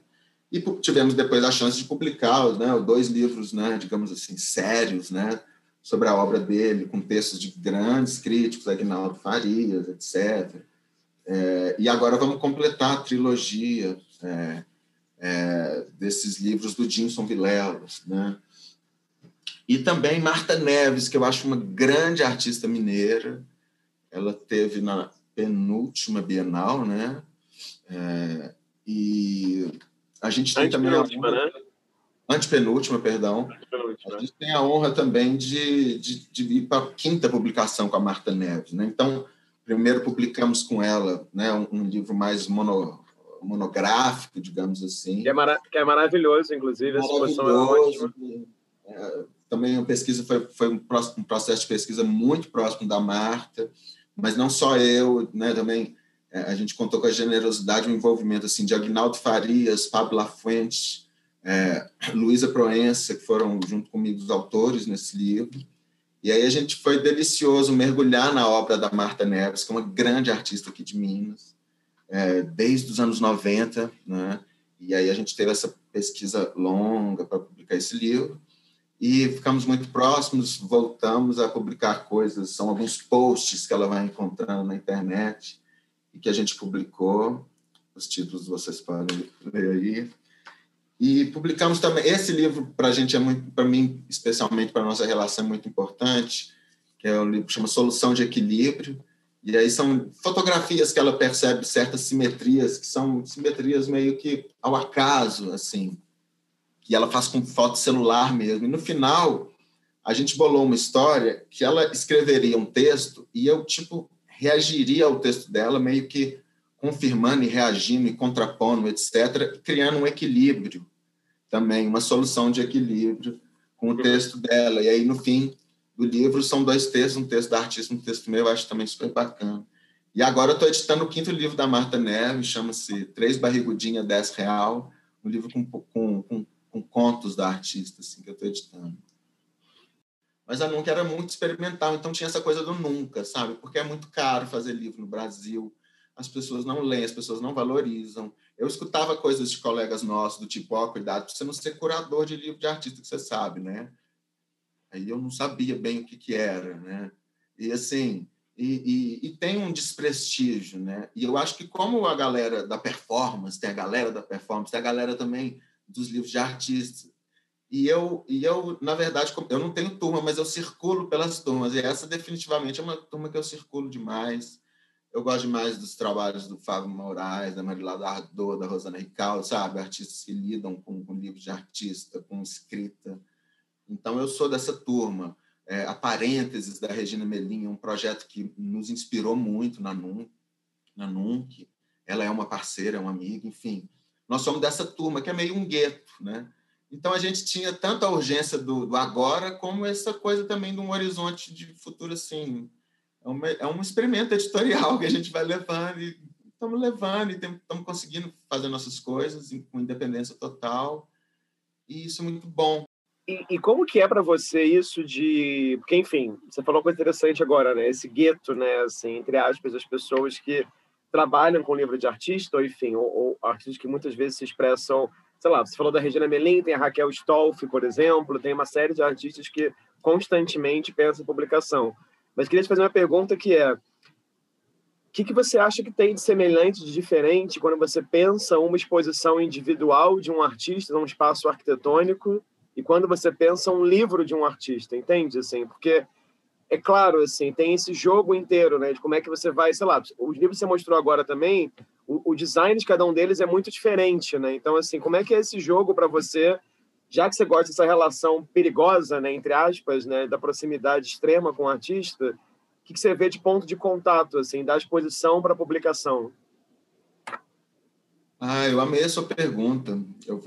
E tivemos depois a chance de publicar, né, 2 livros, né, digamos assim, sérios, né, sobre a obra dele, com textos de grandes críticos, Agnaldo Farias, etc. E agora vamos completar a trilogia desses livros do Jimson Vilela, né? E também Marta Neves, que eu acho uma grande artista mineira. Ela teve na penúltima Bienal, né? E a gente tem também a honra, né? Antepenúltima, perdão. Antepenúltima. A gente tem a honra também de ir para a 5ª publicação com a Marta Neves, né? Então, primeiro publicamos com ela, né, um livro mais monográfico, digamos assim. Que é maravilhoso, inclusive. Maravilhoso. Também a pesquisa foi um processo de pesquisa muito próximo da Marta, mas não só eu, né, também a gente contou com a generosidade, o envolvimento assim, de Agnaldo Farias, Pablo Lafuente, Luísa Proença, que foram junto comigo os autores nesse livro. E aí a gente foi delicioso mergulhar na obra da Marta Neves, que é uma grande artista aqui de Minas, desde os anos 90, né? E aí a gente teve essa pesquisa longa para publicar esse livro e ficamos muito próximos, voltamos a publicar coisas, são alguns posts que ela vai encontrando na internet e que a gente publicou, os títulos vocês podem ler aí. E publicamos também... Esse livro, para a gente, para mim, especialmente para a nossa relação, é muito importante, que é um livro que chama Solução de Equilíbrio. E aí são fotografias que ela percebe certas simetrias, que são simetrias meio que ao acaso, assim. E ela faz com foto celular mesmo. E, no final, a gente bolou uma história que ela escreveria um texto e eu, tipo, reagiria ao texto dela, meio que confirmando e reagindo e contrapondo, etc., criando um equilíbrio também, uma solução de equilíbrio com o texto dela. E aí, no fim do livro, são 2 textos, um texto da artista, um texto meu, eu acho também super bacana. E agora eu estou editando o 5º livro da Marta Neves, chama-se 3 Barrigudinha, R$10, um livro com contos da artista, assim, que eu estou editando. Mas a Nunca era muito experimental, então tinha essa coisa do nunca, sabe? Porque é muito caro fazer livro no Brasil, as pessoas não leem, as pessoas não valorizam. Eu escutava coisas de colegas nossos, do tipo, cuidado para você não ser curador de livro de artista, que você sabe, né? Aí eu não sabia bem o que era, né? E, assim, E tem um desprestígio, né? E eu acho que como a galera da performance, tem a galera também dos livros de artistas. E eu, na verdade, eu não tenho turma, mas eu circulo pelas turmas. E essa, definitivamente, é uma turma que eu circulo demais. Eu gosto demais dos trabalhos do Fábio Moraes, da Marilada Ardô, da Rosana Rical, sabe? Artistas que lidam com livros de artista, com escrita. Então, eu sou dessa turma. A Parênteses, da Regina Melim, é um projeto que nos inspirou muito na NUNC. Ela é uma parceira, é uma amiga, enfim. Nós somos dessa turma, que é meio um gueto, né? Então, a gente tinha tanto a urgência do agora, como essa coisa também de um horizonte de futuro, assim. É um experimento editorial que a gente vai levando, e estamos levando, e estamos conseguindo fazer nossas coisas com independência total. E isso é muito bom. E como que é para você isso de... Porque, enfim, você falou uma coisa interessante agora, né? Esse gueto, né? Assim, entre aspas, as pessoas que trabalham com livro de artista, ou, enfim, ou artistas que muitas vezes se expressam... Sei lá, você falou da Regina Melim, tem a Raquel Stolf, por exemplo, tem uma série de artistas que constantemente pensam em publicação. Mas queria te fazer uma pergunta que é... O que você acha que tem de semelhante, de diferente, quando você pensa uma exposição individual de um artista num espaço arquitetônico... E quando você pensa um livro de um artista, entende? Assim, porque, é claro, assim, tem esse jogo inteiro, né? De como é que você vai, sei lá, os livros que você mostrou agora também, o design de cada um deles é muito diferente, né? Então, assim, como é que é esse jogo para você, já que você gosta dessa relação perigosa, né, entre aspas, né, da proximidade extrema com o artista, o que você vê de ponto de contato, assim, da exposição para a publicação? Ah, eu amei a sua pergunta. Eu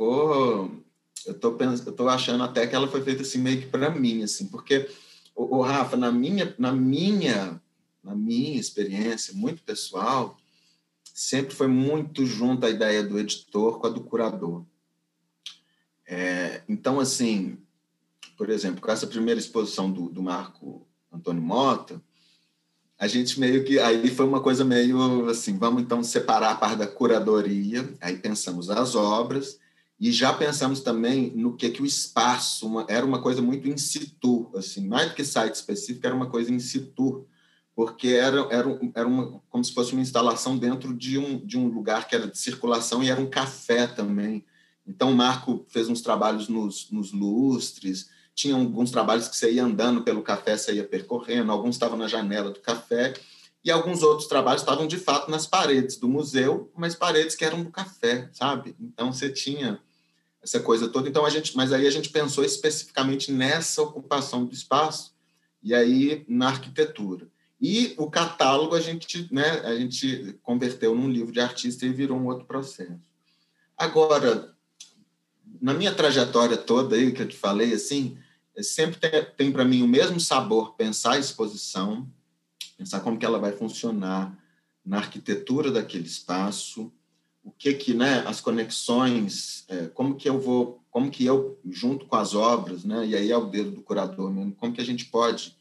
tô achando até que ela foi feita assim meio que para mim, assim, porque o Rafa, na minha experiência muito pessoal, sempre foi muito junto a ideia do editor com a do curador. Então, assim, por exemplo, com essa primeira exposição do Marco Antônio Mota, a gente meio que... Aí foi uma coisa meio assim, vamos então separar a parte da curadoria, aí pensamos as obras, e já pensamos também no que o espaço... Era uma coisa muito in situ, assim, mais do que site específico, era uma coisa in situ, porque era uma, como se fosse uma instalação dentro de um lugar que era de circulação e era um café também. Então, o Marco fez uns trabalhos nos lustres, tinha alguns trabalhos que você ia andando pelo café, você ia percorrendo, alguns estavam na janela do café, e alguns outros trabalhos estavam, de fato, nas paredes do museu, mas paredes que eram do café, sabe? Então, você tinha... essa coisa toda, então mas aí a gente pensou especificamente nessa ocupação do espaço e aí na arquitetura. E o catálogo a gente converteu num livro de artista e virou um outro processo. Agora, na minha trajetória toda aí, que eu te falei, assim, sempre tem para mim o mesmo sabor pensar a exposição, pensar como que ela vai funcionar na arquitetura daquele espaço, o que, né, as conexões, como que eu junto com as obras, né, e aí é o dedo do curador mesmo, como que a gente pode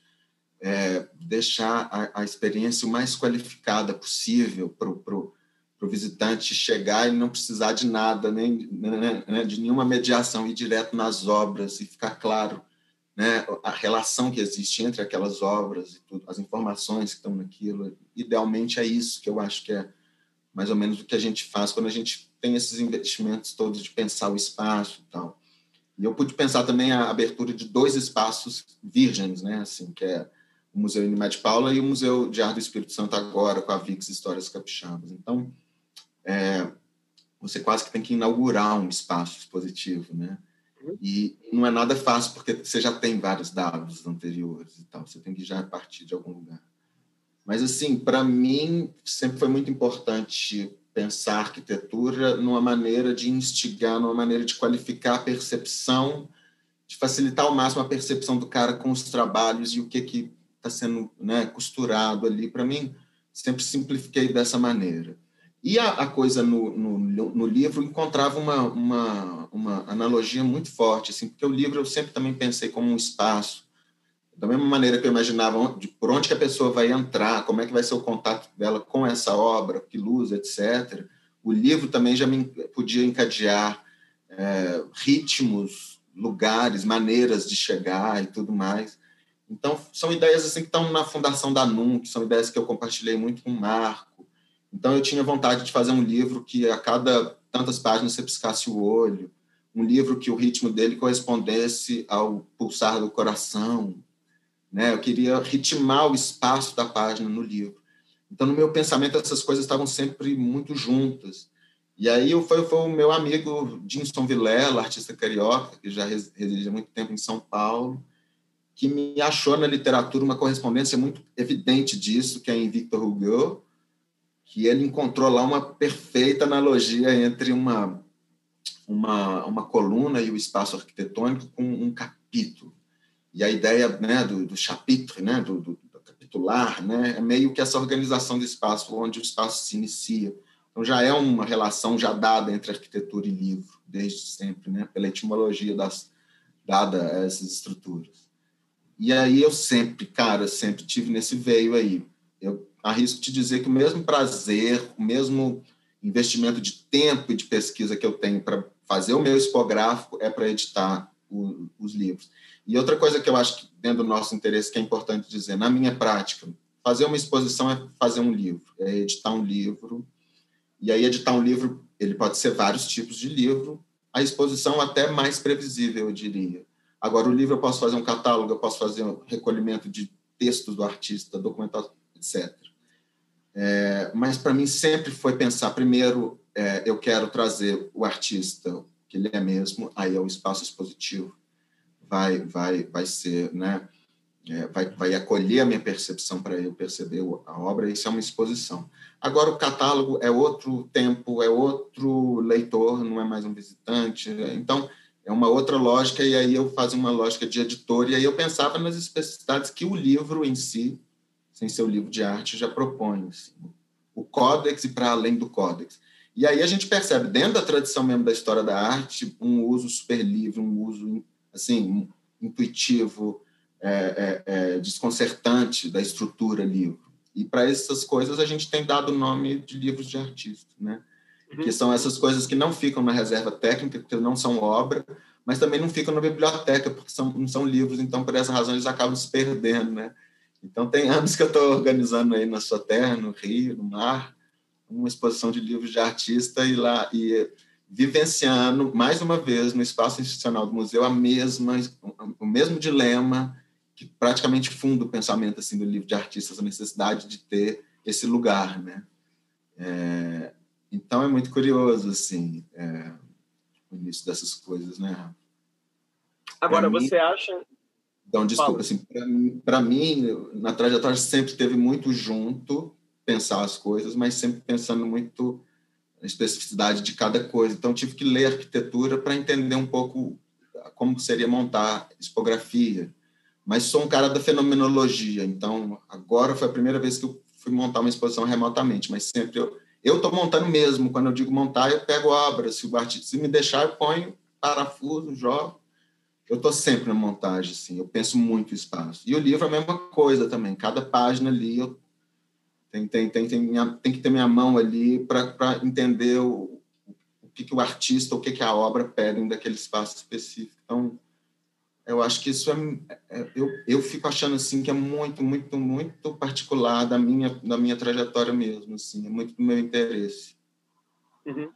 deixar a experiência o mais qualificada possível pro visitante chegar e não precisar de nada, nem, né, de nenhuma mediação, ir direto nas obras e ficar claro, né, a relação que existe entre aquelas obras e tudo, as informações que estão naquilo. Idealmente é isso que eu acho que é mais ou menos o que a gente faz quando a gente tem esses investimentos todos de pensar o espaço e tal. E eu pude pensar também a abertura de 2 espaços virgens, né? Assim, que é o Museu Inimá de Paula e o Museu de Arte do Espírito Santo agora, com a VIX Histórias Capixabas. Então, você quase que tem que inaugurar um espaço expositivo, né? E não é nada fácil, porque você já tem vários dados anteriores e tal, você tem que já partir de algum lugar. Mas, assim, para mim, sempre foi muito importante pensar a arquitetura numa maneira de instigar, numa maneira de qualificar a percepção, de facilitar ao máximo a percepção do cara com os trabalhos e o que está sendo, né, costurado ali. Para mim, sempre simplifiquei dessa maneira. E a coisa no livro encontrava uma analogia muito forte, assim, porque o livro eu sempre também pensei como um espaço. Da mesma maneira que eu imaginava por onde que a pessoa vai entrar, como é que vai ser o contato dela com essa obra, que luz, etc., o livro também já me podia encadear ritmos, lugares, maneiras de chegar e tudo mais. Então, são ideias assim, que estão na fundação da NUNC, são ideias que eu compartilhei muito com o Marco. Então, eu tinha vontade de fazer um livro que a cada tantas páginas você piscasse o olho, um livro que o ritmo dele correspondesse ao pulsar do coração. Né? Eu queria ritmar o espaço da página no livro. Então, no meu pensamento, essas coisas estavam sempre muito juntas. E aí foi o meu amigo Jimson Vilela, artista carioca, que já reside há muito tempo em São Paulo, que me achou na literatura uma correspondência muito evidente disso, que é em Victor Hugo, que ele encontrou lá uma perfeita analogia entre uma coluna e o espaço arquitetônico com um capítulo. E a ideia, né, do chapitre, né, do capitular, né, é meio que essa organização do espaço, onde o espaço se inicia. Então, já é uma relação já dada entre arquitetura e livro, desde sempre, né, pela etimologia dada a essas estruturas. E aí eu sempre, cara, sempre tive nesse veio aí. Eu arrisco te dizer que o mesmo prazer, o mesmo investimento de tempo e de pesquisa que eu tenho para fazer o meu expográfico é para editar os livros. E outra coisa que eu acho que, dentro do nosso interesse, que é importante dizer, na minha prática, fazer uma exposição é fazer um livro, é editar um livro. E aí editar um livro, ele pode ser vários tipos de livro, a exposição até mais previsível, eu diria. Agora, o livro eu posso fazer um catálogo, eu posso fazer um recolhimento de textos do artista, documental, etc. Mas, para mim, sempre foi pensar, primeiro, eu quero trazer o artista, que ele é mesmo, aí é o espaço expositivo, vai ser, né, vai acolher a minha percepção para eu perceber a obra, isso é uma exposição. Agora, o catálogo é outro tempo, é outro leitor, não é mais um visitante, então... É uma outra lógica, e aí eu fazia uma lógica de editor, e aí eu pensava nas especificidades que o livro em si, sem ser o livro de arte, já propõe. Assim, o códex e para além do códex. E aí a gente percebe, dentro da tradição mesmo da história da arte, um uso super livre, um uso assim, intuitivo, desconcertante da estrutura livro. E para essas coisas a gente tem dado o nome de livros de artista, né? Que são essas coisas que não ficam na reserva técnica, porque não são obra, mas também não ficam na biblioteca, porque não são livros, então, por essa razão, eles acabam se perdendo. Né? Então, tem anos que eu estou organizando aí na sua terra, no Rio, no Mar, uma exposição de livros de artista e lá e vivenciando, mais uma vez, no espaço institucional do museu, o mesmo dilema que praticamente funda o pensamento assim, do livro de artista, essa necessidade de ter esse lugar. Né? Então, é muito curioso, assim, o início dessas coisas, né, Rafa? Agora, você acha... Então, desculpa, assim, para mim, na trajetória, sempre teve muito junto pensar as coisas, mas sempre pensando muito na especificidade de cada coisa. Então, tive que ler arquitetura para entender um pouco como seria montar expografia. Mas sou um cara da fenomenologia, então, agora foi a primeira vez que eu fui montar uma exposição remotamente, mas sempre eu estou montando mesmo. Quando eu digo montar, eu pego obra. Se o artista se me deixar, eu ponho parafuso, jogo. Eu estou sempre na montagem, assim. Eu penso muito o espaço. E o livro é a mesma coisa também. Cada página ali eu tem que ter minha mão ali para entender o que o artista, o que a obra pedem daquele espaço específico. Então, eu acho que isso eu fico achando assim que é muito, muito, muito particular da minha trajetória mesmo, assim, é muito do meu interesse. Uhum.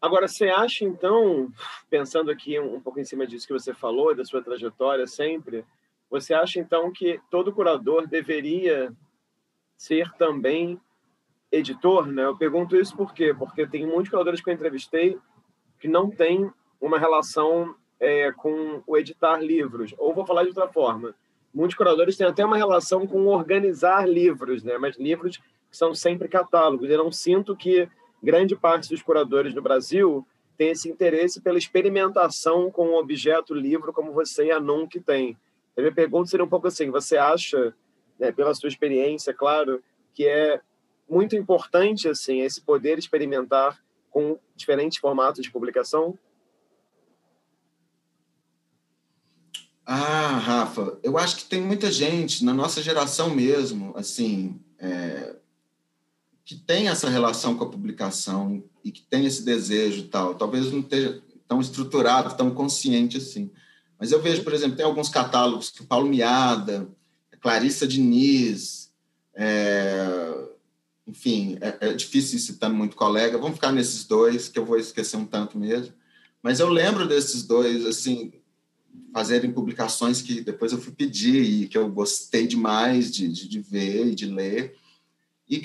Agora, você acha, então, pensando aqui um pouco em cima disso que você falou, da sua trajetória sempre, você acha, então, que todo curador deveria ser também editor, né? Eu pergunto isso por quê? Porque tem muitos curadores que eu entrevistei que não têm uma relação... com o editar livros. Ou vou falar de outra forma. Muitos curadores têm até uma relação com organizar livros, né? Mas livros que são sempre catálogos. Eu não sinto que grande parte dos curadores no Brasil tem esse interesse pela experimentação com o objeto livro como você e a NUNC tem. A minha pergunta seria um pouco assim, você acha, né, pela sua experiência, claro, que é muito importante assim, esse poder experimentar com diferentes formatos de publicação? Ah, Rafa, eu acho que tem muita gente, na nossa geração mesmo, assim, que tem essa relação com a publicação e que tem esse desejo e tal. Talvez não esteja tão estruturado, tão consciente assim. Mas eu vejo, por exemplo, tem alguns catálogos que o Paulo Miada, Clarissa Diniz, enfim, é difícil citar muito colega, vamos ficar nesses dois, que eu vou esquecer um tanto mesmo. Mas eu lembro desses dois, assim, fazerem publicações que depois eu fui pedir e que eu gostei demais de ver e de ler, e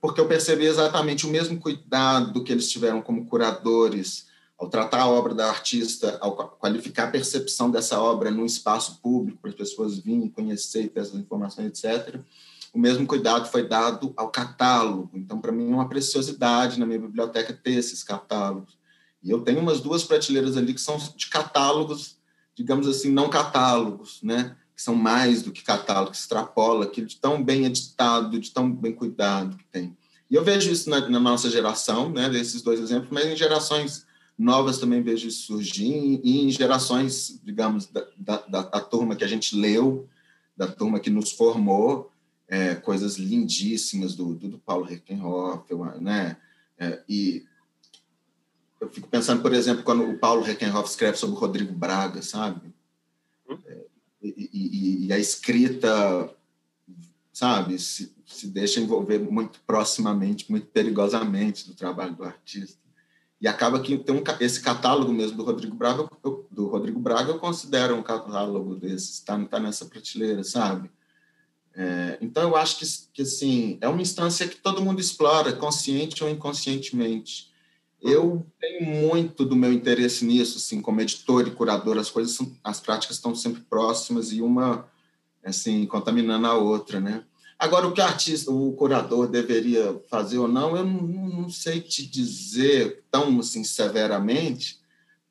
porque eu percebi exatamente o mesmo cuidado que eles tiveram como curadores ao tratar a obra da artista, ao qualificar a percepção dessa obra num espaço público, para as pessoas virem conhecer e ter essas informações, etc. O mesmo cuidado foi dado ao catálogo. Então, para mim, é uma preciosidade na minha biblioteca ter esses catálogos. E eu tenho umas 2 prateleiras ali que são de catálogos, digamos assim, não catálogos, né? Que são mais do que catálogos, que extrapola aquilo de tão bem editado, de tão bem cuidado que tem. E eu vejo isso na nossa geração, né? Desses dois exemplos, mas em gerações novas também vejo isso surgir, e em gerações, digamos, da turma que a gente leu, da turma que nos formou, coisas lindíssimas do Paulo Herkenhoff, né? E eu fico pensando, por exemplo, quando o Paulo Herkenhoff escreve sobre o Rodrigo Braga, sabe? E a escrita, sabe, se deixa envolver muito proximamente, muito perigosamente do trabalho do artista. E acaba que tem esse catálogo mesmo do Rodrigo Braga eu considero um catálogo desses, está nessa prateleira, sabe? Então, eu acho que assim, é uma instância que todo mundo explora, consciente ou inconscientemente. Eu tenho muito do meu interesse nisso, assim, como editor e curador, as práticas estão sempre próximas e uma, assim, contaminando a outra, né? Agora, o que o artista, o curador deveria fazer ou não, eu não sei te dizer tão assim, severamente.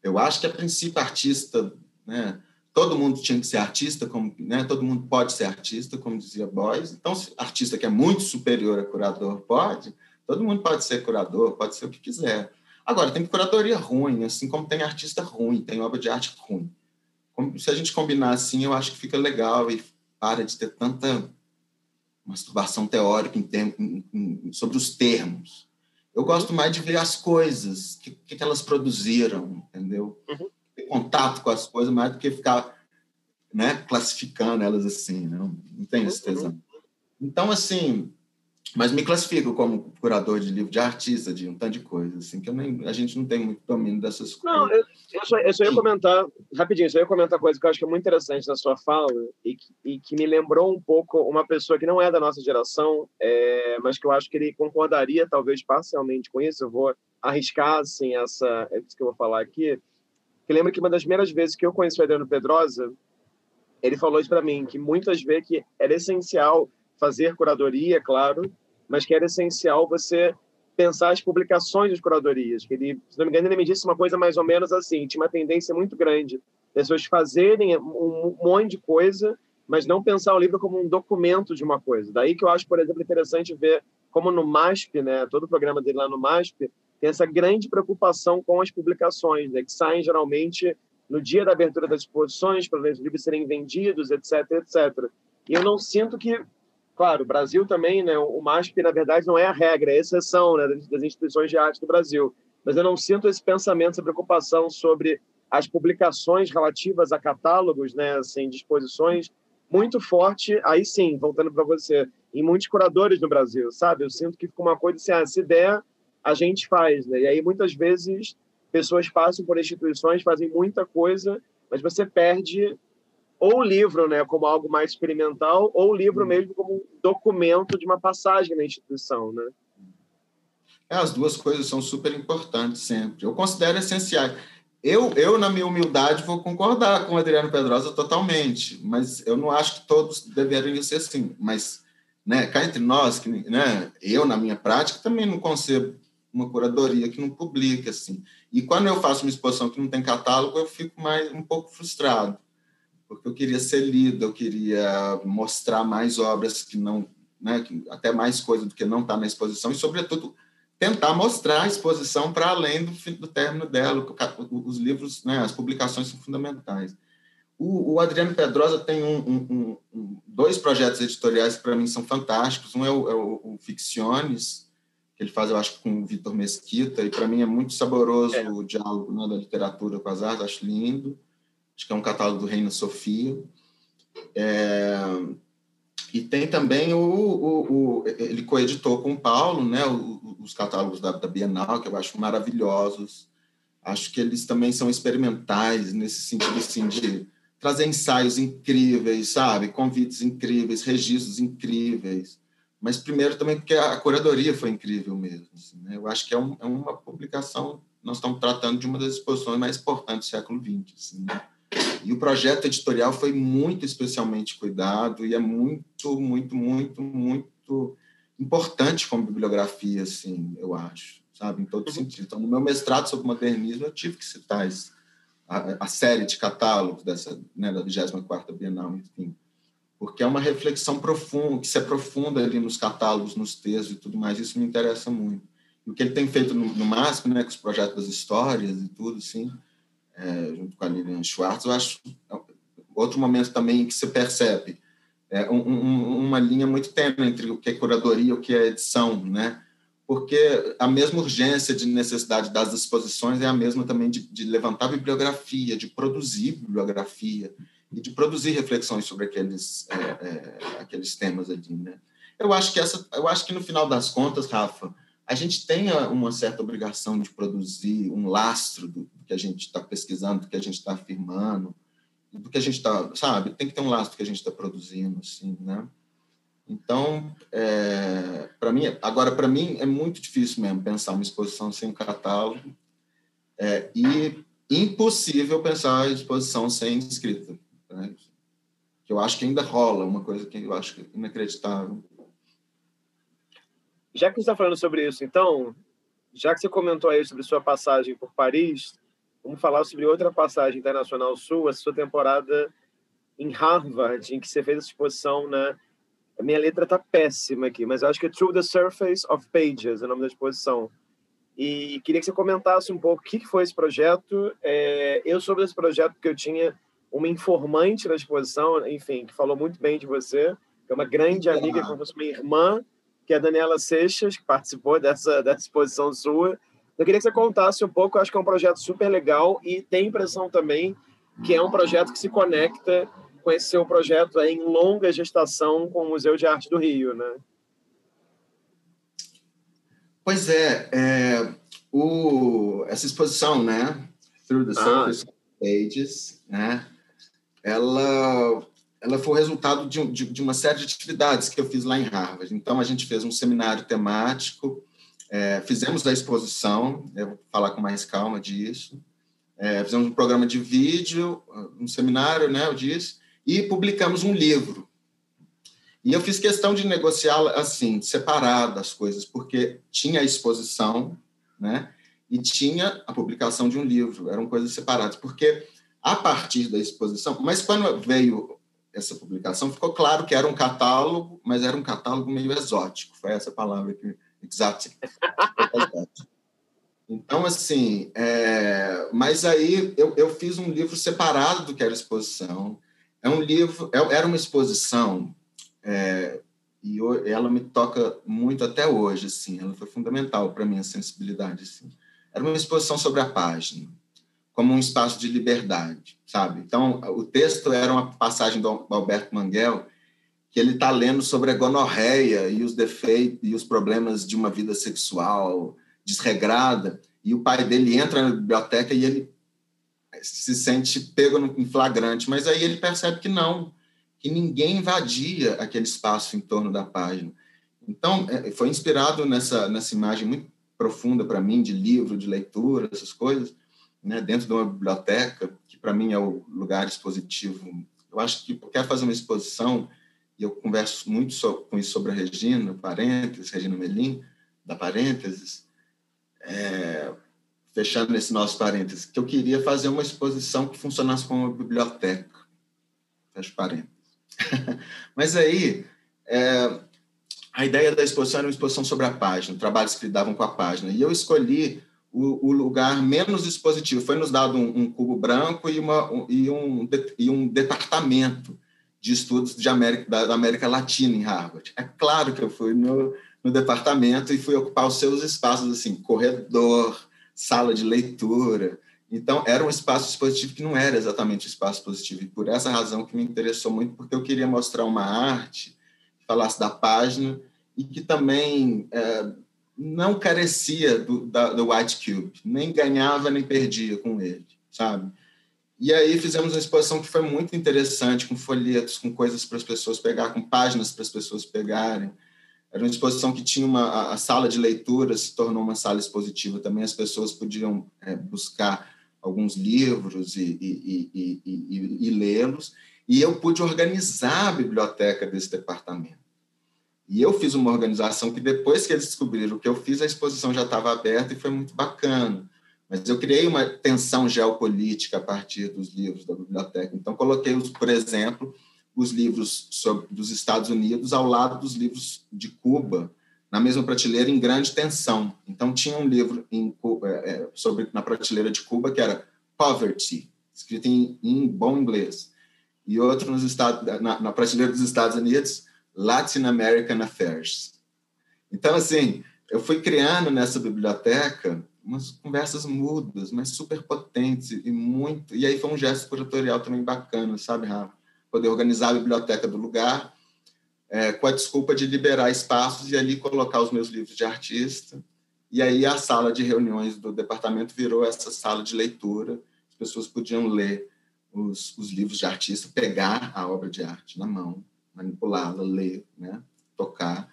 Eu acho que, a princípio, artista, né, todo mundo tinha que ser artista, como, né, todo mundo pode ser artista, como dizia Boyce. Então, se artista que é muito superior a curador pode, todo mundo pode ser curador, pode ser o que quiser. Agora, tem curadoria ruim, assim como tem artista ruim, tem obra de arte ruim. Se a gente combinar assim, eu acho que fica legal e para de ter tanta masturbação teórica sobre os termos. Eu gosto mais de ver as coisas, o que elas produziram, entendeu? Ter contato com as coisas mais do que ficar, né, classificando elas assim, não tenho certeza. Então, assim, mas me classifico como curador de livro de artista, de um tanto de coisa, assim, que a gente não tem muito domínio dessas coisas. Não, eu só ia comentar, rapidinho, só ia comentar uma coisa que eu acho que é muito interessante na sua fala e que me lembrou um pouco uma pessoa que não é da nossa geração, mas que eu acho que ele concordaria, talvez, parcialmente com isso. Eu vou arriscar, assim, isso que eu vou falar aqui. Que lembra que uma das primeiras vezes que eu conheci o Adriano Pedrosa, ele falou isso para mim, que muitas vezes que era essencial fazer curadoria, claro, mas que era essencial você pensar as publicações das curadorias. Que ele, se não me engano, ele me disse uma coisa mais ou menos assim, tinha uma tendência muito grande, pessoas fazerem um monte de coisa, mas não pensar o livro como um documento de uma coisa. Daí que eu acho, por exemplo, interessante ver como no MASP, né, todo o programa dele lá no MASP, tem essa grande preocupação com as publicações, né, que saem geralmente no dia da abertura das exposições, para os livros serem vendidos, etc, etc. E eu não sinto que... Claro, o Brasil também, né? O MASP, na verdade, não é a regra, é a exceção, né, das instituições de arte do Brasil. Mas eu não sinto esse pensamento, essa preocupação sobre as publicações relativas a catálogos, né, assim, de exposições, muito forte, aí sim, voltando para você, em muitos curadores no Brasil, sabe? Eu sinto que fica uma coisa assim, se der, a gente faz, né? E aí, muitas vezes, pessoas passam por instituições, fazem muita coisa, mas você perde... ou o livro, né, como algo mais experimental, ou o livro mesmo como um documento de uma passagem na instituição, né? As duas coisas são super importantes sempre. Eu considero essenciais. Eu na minha humildade, vou concordar com o Adriano Pedrosa totalmente, mas eu não acho que todos deveriam ser assim. Mas, né, cá entre nós, que, né, eu, na minha prática, também não concebo uma curadoria que não publica, assim. E quando eu faço uma exposição que não tem catálogo, eu fico mais um pouco frustrado, porque eu queria ser lido, eu queria mostrar mais obras que não... né, até mais coisa do que não está na exposição, e, sobretudo, tentar mostrar a exposição para além do término dela. Os livros, né, as publicações são fundamentais. O Adriano Pedrosa tem 2 projetos editoriais que, para mim, são fantásticos. Um é o Ficciones, que ele faz, eu acho, com o Vitor Mesquita, e, para mim, é muito saboroso o diálogo, né, da literatura com as artes, acho lindo. acho que é um catálogo do Reina Sofia. E tem também ele coeditou com o Paulo, né, os catálogos da Bienal, que eu acho maravilhosos. Acho que eles também são experimentais nesse sentido, assim, de trazer ensaios incríveis, sabe? Convites incríveis, registros incríveis. Mas primeiro também porque a curadoria foi incrível mesmo. Assim, né? Eu acho que é uma publicação... Nós estamos tratando de uma das exposições mais importantes do século XX. Assim, né? E o projeto editorial foi muito especialmente cuidado e é muito, muito, muito, muito importante como bibliografia, assim, eu acho, sabe? Em todo sentido. Então, no meu mestrado sobre modernismo, eu tive que citar a série de catálogos dessa, né, da 24ª Bienal, enfim, porque é uma reflexão profunda, que se aprofunda ali nos catálogos, nos textos e tudo mais. Isso me interessa muito. E o que ele tem feito no máximo, né, com os projetos das histórias e tudo, assim, junto com a Lilian Schwartz, eu acho outro momento também que se percebe uma linha muito tênue entre o que é curadoria e o que é edição, né? Porque a mesma urgência de necessidade das exposições é a mesma também de levantar bibliografia, de produzir bibliografia e de produzir reflexões sobre aqueles temas ali, né? Eu acho que no final das contas, Rafa, a gente tem uma certa obrigação de produzir um lastro do que a gente está pesquisando, do que a gente está afirmando, do que a gente está, sabe? Tem que ter um lastro que a gente está produzindo, assim, né? Então, para mim, é muito difícil mesmo pensar uma exposição sem um catálogo e impossível pensar a exposição sem escrita, né? Que eu acho que ainda rola, uma coisa que eu acho inacreditável. Já que a gente está falando sobre isso, então, já que você comentou aí sobre sua passagem por Paris, vamos falar sobre outra passagem internacional sua, a sua temporada em Harvard, em que você fez essa exposição, né? A minha letra está péssima aqui, mas eu acho que é Through the Surface of Pages, é o nome da exposição. E queria que você comentasse um pouco o que foi esse projeto. Eu soube desse projeto porque eu tinha uma informante da exposição, enfim, que falou muito bem de você, que é uma grande amiga, como se fosse uma irmã, que é a Daniela Seixas, que participou dessa exposição sua. Eu queria que você contasse um pouco, eu acho que é um projeto super legal e tem a impressão também que é um projeto que se conecta com esse seu projeto aí, em longa gestação com o Museu de Arte do Rio, né? Pois essa exposição, né, Through the Surface of Pages, né, ela foi o resultado de uma série de atividades que eu fiz lá em Harvard. Então, a gente fez um seminário temático, fizemos a exposição, eu vou falar com mais calma disso, fizemos um programa de vídeo, um seminário, né, eu disse, e publicamos um livro. E eu fiz questão de negociá-la assim, separada as coisas, porque tinha a exposição, né, e tinha a publicação de um livro, eram coisas separadas, porque a partir da exposição... Mas quando veio... essa publicação, ficou claro que era um catálogo, mas era um catálogo meio exótico, foi essa palavra que... Exótico. Então, assim, mas aí eu fiz um livro separado do que era exposição, era uma exposição, e ela me toca muito até hoje, assim, ela foi fundamental para a minha sensibilidade, assim. Era uma exposição sobre a página, como um espaço de liberdade, sabe? Então, o texto era uma passagem do Alberto Manguel, que ele está lendo sobre a gonorreia e os defeitos e os problemas de uma vida sexual desregrada, e o pai dele entra na biblioteca e ele se sente pego em flagrante, mas aí ele percebe que não, que ninguém invadia aquele espaço em torno da página. Então, foi inspirado nessa imagem muito profunda para mim, de livro, de leitura, essas coisas, né, dentro de uma biblioteca, que para mim é o lugar expositivo. Eu acho que eu quero fazer uma exposição, e eu converso muito com isso sobre a Regina, parênteses, Regina Melim, da parênteses, fechando esse nosso parênteses, que eu queria fazer uma exposição que funcionasse como uma biblioteca. Fecha parênteses. Mas aí, a ideia da exposição era uma exposição sobre a página, trabalhos que lidavam com a página, e eu escolhi o lugar menos expositivo. Foi nos dado um cubo branco e um departamento de estudos da América Latina em Harvard. É claro que eu fui no departamento e fui ocupar os seus espaços, assim, corredor, sala de leitura, Então, era um espaço expositivo que não era exatamente um espaço expositivo, e por essa razão que me interessou muito, porque eu queria mostrar uma arte que falasse da página e que também não carecia do White Cube, nem ganhava nem perdia com ele, sabe? E aí fizemos uma exposição que foi muito interessante, com folhetos, com coisas para as pessoas pegarem, com páginas para as pessoas pegarem. Era uma exposição que tinha a sala de leitura, se tornou uma sala expositiva também, as pessoas podiam buscar alguns livros e lê-los, e eu pude organizar a biblioteca desse departamento. E eu fiz uma organização que, depois que eles descobriram o que eu fiz, a exposição já estava aberta e foi muito bacana. Mas eu criei uma tensão geopolítica a partir dos livros da biblioteca. Então, coloquei, por exemplo, os livros dos Estados Unidos ao lado dos livros de Cuba, na mesma prateleira, em grande tensão. Então, tinha um livro na prateleira de Cuba que era Poverty, escrito em bom inglês, e outro na prateleira dos Estados Unidos, Latin American Affairs. Então, assim, eu fui criando nessa biblioteca umas conversas mudas, mas super potentes e muito... E aí foi um gesto curatorial também bacana, sabe, Rafa? Poder organizar a biblioteca do lugar com a desculpa de liberar espaços e ali colocar os meus livros de artista. E aí a sala de reuniões do departamento virou essa sala de leitura. As pessoas podiam ler os livros de artista, pegar a obra de arte na mão, manipulá-la, ler, né? Tocar.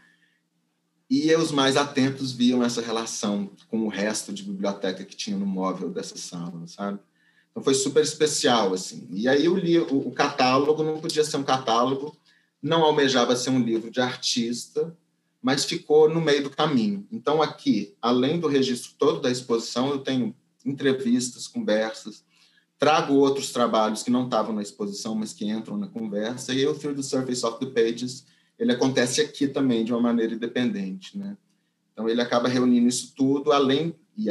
E os mais atentos viam essa relação com o resto de biblioteca que tinha no móvel dessa sala, sabe? Então, foi super especial, assim. E aí eu li o catálogo, não podia ser um catálogo, não almejava ser um livro de artista, mas ficou no meio do caminho. Então, aqui, além do registro todo da exposição, eu tenho entrevistas, conversas, trago outros trabalhos que não estavam na exposição, mas que entram na conversa, e o Through the Surface of the Pages, ele acontece aqui também, de uma maneira independente, né? Então, ele acaba reunindo isso tudo, além, e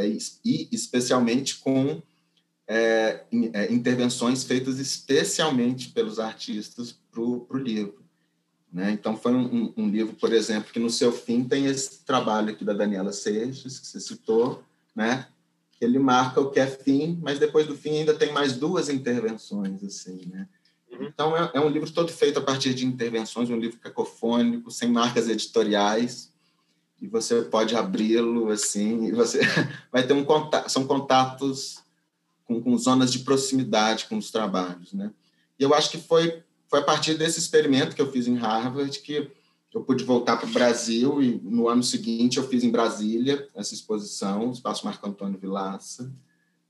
especialmente com intervenções feitas especialmente pelos artistas para o livro, né? Então, foi um livro, por exemplo, que no seu fim tem esse trabalho aqui da Daniela Seixas, que você citou, né? Que ele marca o que é fim, mas depois do fim ainda tem mais duas intervenções, assim, né? Então, é um livro todo feito a partir de intervenções, um livro cacofônico, sem marcas editoriais, e você pode abri-lo, assim, e você vai ter um contato, são contatos com zonas de proximidade com os trabalhos, né? E eu acho que foi a partir desse experimento que eu fiz em Harvard que eu pude voltar para o Brasil, e no ano seguinte eu fiz em Brasília essa exposição, Espaço Marco Antônio Vilaça,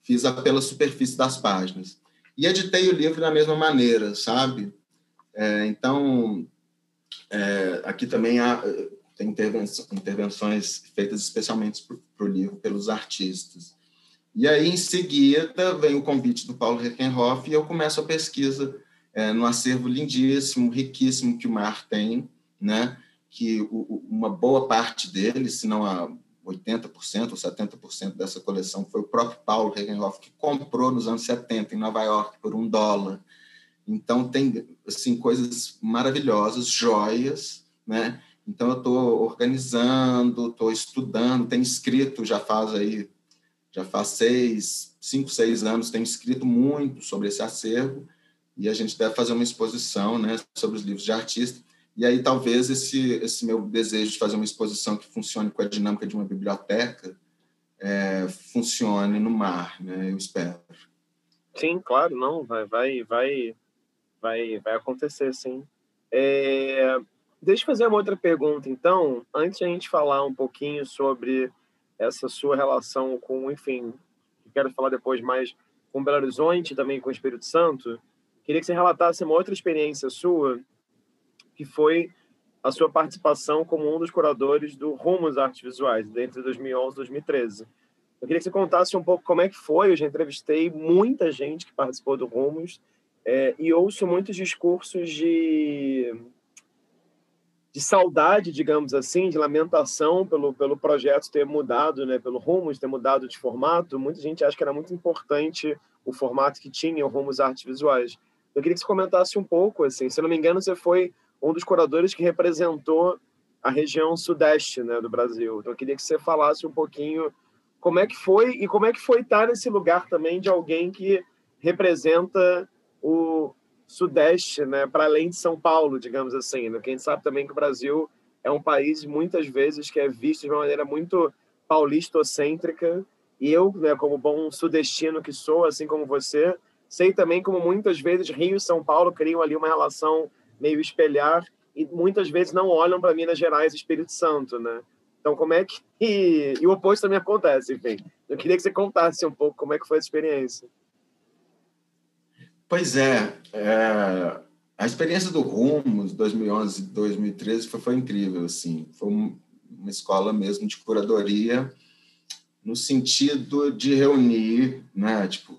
fiz pela superfície das páginas. E editei o livro da mesma maneira, sabe? Então, aqui também tem intervenções feitas especialmente para o livro, pelos artistas. E aí, em seguida, vem o convite do Paulo Herkenhoff e eu começo a pesquisa no acervo lindíssimo, riquíssimo que o MAR tem, né? Que uma boa parte dele, se não a 80% ou 70% dessa coleção foi o próprio Paulo Herkenhoff que comprou nos anos 70 em Nova York por $1. Então, tem assim, coisas maravilhosas, joias, né? Então, eu estou organizando, estou estudando, tenho escrito, já faz 5, 6 anos, tenho escrito muito sobre esse acervo, e a gente deve fazer uma exposição, né, sobre os livros de artista. E aí, talvez, esse meu desejo de fazer uma exposição que funcione com a dinâmica de uma biblioteca funcione no MAR, né? Eu espero. Sim, claro, não, vai acontecer, sim. Deixa eu fazer uma outra pergunta, então, antes de a gente falar um pouquinho sobre essa sua relação com, enfim, quero falar depois mais com Belo Horizonte, também com o Espírito Santo, queria que você relatasse uma outra experiência sua, que foi a sua participação como um dos curadores do Rumos Artes Visuais, entre 2011 e 2013. Eu queria que você contasse um pouco como é que foi. Eu já entrevistei muita gente que participou do Rumos e ouço muitos discursos de saudade, digamos assim, de lamentação pelo projeto ter mudado, né, pelo Rumos ter mudado de formato. Muita gente acha que era muito importante o formato que tinha o Rumos Artes Visuais. Eu queria que você comentasse um pouco, assim, se eu não me engano, você foi um dos curadores que representou a região sudeste, né, do Brasil. Então, eu queria que você falasse um pouquinho como é que foi e como é que foi estar nesse lugar também de alguém que representa o Sudeste, né, para além de São Paulo, digamos assim, né? Porque a gente sabe também que o Brasil é um país, muitas vezes, que é visto de uma maneira muito paulistocêntrica, e eu, né, como bom sudestino que sou, assim como você, sei também como muitas vezes Rio e São Paulo criam ali uma relação meio espelhar, e muitas vezes não olham para Minas Gerais e Espírito Santo, né? Então, como é que... E o oposto também acontece, enfim. Eu queria que você contasse um pouco como é que foi essa experiência. Pois é, a experiência do Rumos 2011 e 2013 foi incrível, assim. Foi uma escola mesmo de curadoria, no sentido de reunir, né, tipo,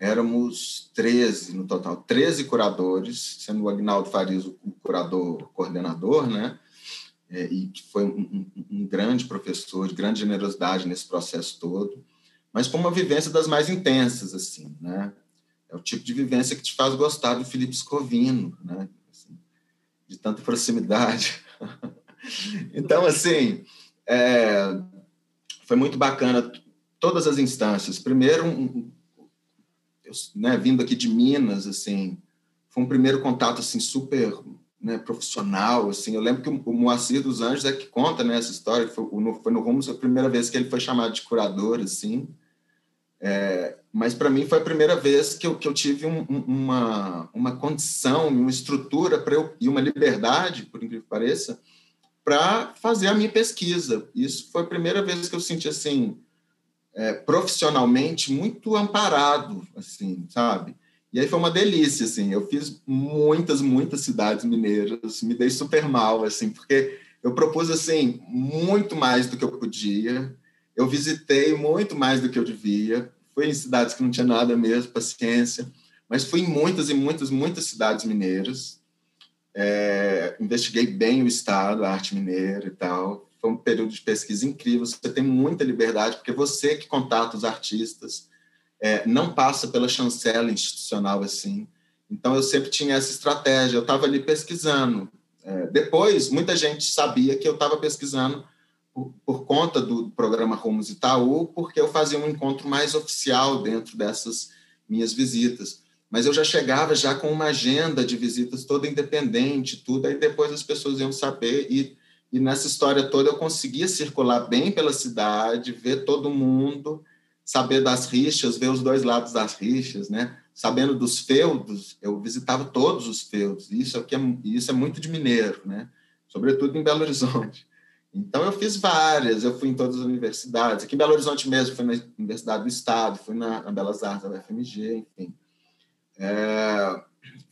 éramos 13 no total, 13 curadores, sendo o Agnaldo Farias o curador coordenador, né? E que foi um grande professor, de grande generosidade nesse processo todo, mas com uma vivência das mais intensas, assim, né? É o tipo de vivência que te faz gostar do Felipe Scovino, né? Assim, de tanta proximidade. Então, assim, foi muito bacana todas as instâncias. Primeiro, eu, né, vindo aqui de Minas, assim, foi um primeiro contato assim, super, né, profissional. Assim. Eu lembro que o Moacir dos Anjos é que conta, né, essa história, que foi no Rumos a primeira vez que ele foi chamado de curador, assim. Mas, para mim, foi a primeira vez que eu tive uma condição, uma estrutura e uma liberdade, por incrível que pareça, para fazer a minha pesquisa. Isso foi a primeira vez que eu senti, assim, profissionalmente muito amparado, assim, sabe? E aí foi uma delícia, assim. Eu fiz muitas cidades mineiras, me dei super mal, assim, porque eu propus, assim, muito mais do que eu podia, eu visitei muito mais do que eu devia, fui em cidades que não tinha nada mesmo, paciência, mas fui em muitas cidades mineiras, investiguei bem o estado, a arte mineira e tal, foi um período de pesquisa incrível, você tem muita liberdade, porque você que contata os artistas, não passa pela chancela institucional assim, então eu sempre tinha essa estratégia, eu estava ali pesquisando, depois muita gente sabia que eu estava pesquisando por conta do programa Rumos Itaú, porque eu fazia um encontro mais oficial dentro dessas minhas visitas. Mas eu já chegava já com uma agenda de visitas toda independente, tudo, aí depois as pessoas iam saber, e nessa história toda eu conseguia circular bem pela cidade, ver todo mundo, saber das rixas, ver os dois lados das rixas, né? Sabendo dos feudos, eu visitava todos os feudos, isso é muito de mineiro, né? Sobretudo em Belo Horizonte. Então, eu fiz várias, eu fui em todas as universidades. Aqui em Belo Horizonte mesmo, fui na Universidade do Estado, fui na Belas Artes, na UFMG, enfim.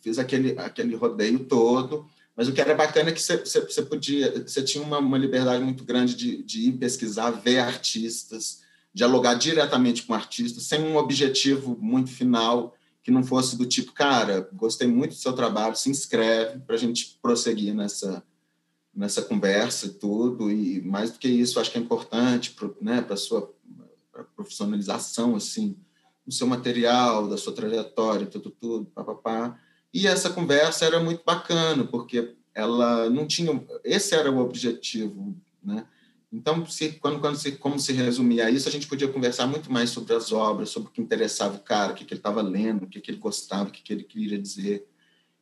Fiz aquele rodeio todo, mas o que era bacana é que você tinha uma liberdade muito grande de ir pesquisar, ver artistas, dialogar diretamente com artistas, sem um objetivo muito final, que não fosse do tipo, cara, gostei muito do seu trabalho, se inscreve para a gente prosseguir nessa conversa e tudo, e mais do que isso, acho que é importante para, né, a sua profissionalização, assim, do seu material, da sua trajetória, tudo, papapá. E essa conversa era muito bacana, porque ela não tinha... Esse era o objetivo, né? Então, como se resumia isso, a gente podia conversar muito mais sobre as obras, sobre o que interessava o cara, o que ele estava lendo, o que ele gostava, o que ele queria dizer.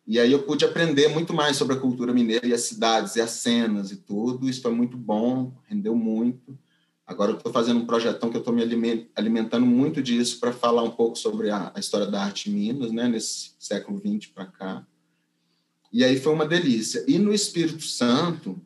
E aí eu pude aprender muito mais sobre a cultura mineira e as cidades e as cenas e tudo. Isso foi muito bom, rendeu muito. Agora eu estou fazendo um projetão que eu estou me alimentando muito disso para falar um pouco sobre a história da arte em Minas, né, nesse século XX para cá. E aí foi uma delícia. E no Espírito Santo,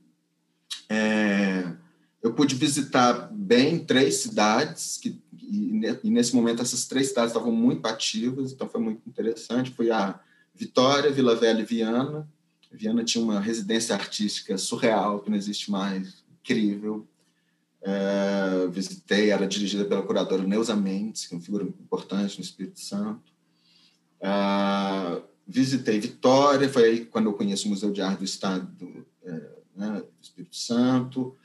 eu pude visitar bem 3 cidades, e nesse momento essas 3 cidades estavam muito ativas, então foi muito interessante. Fui a Vitória, Vila Velha e Viana. Viana tinha uma residência artística surreal, que não existe mais, incrível. Visitei, era dirigida pela curadora Neuza Mendes, que é uma figura importante no Espírito Santo. Visitei Vitória, foi aí quando eu conheço o Museu de Arte do Estado do Espírito Santo,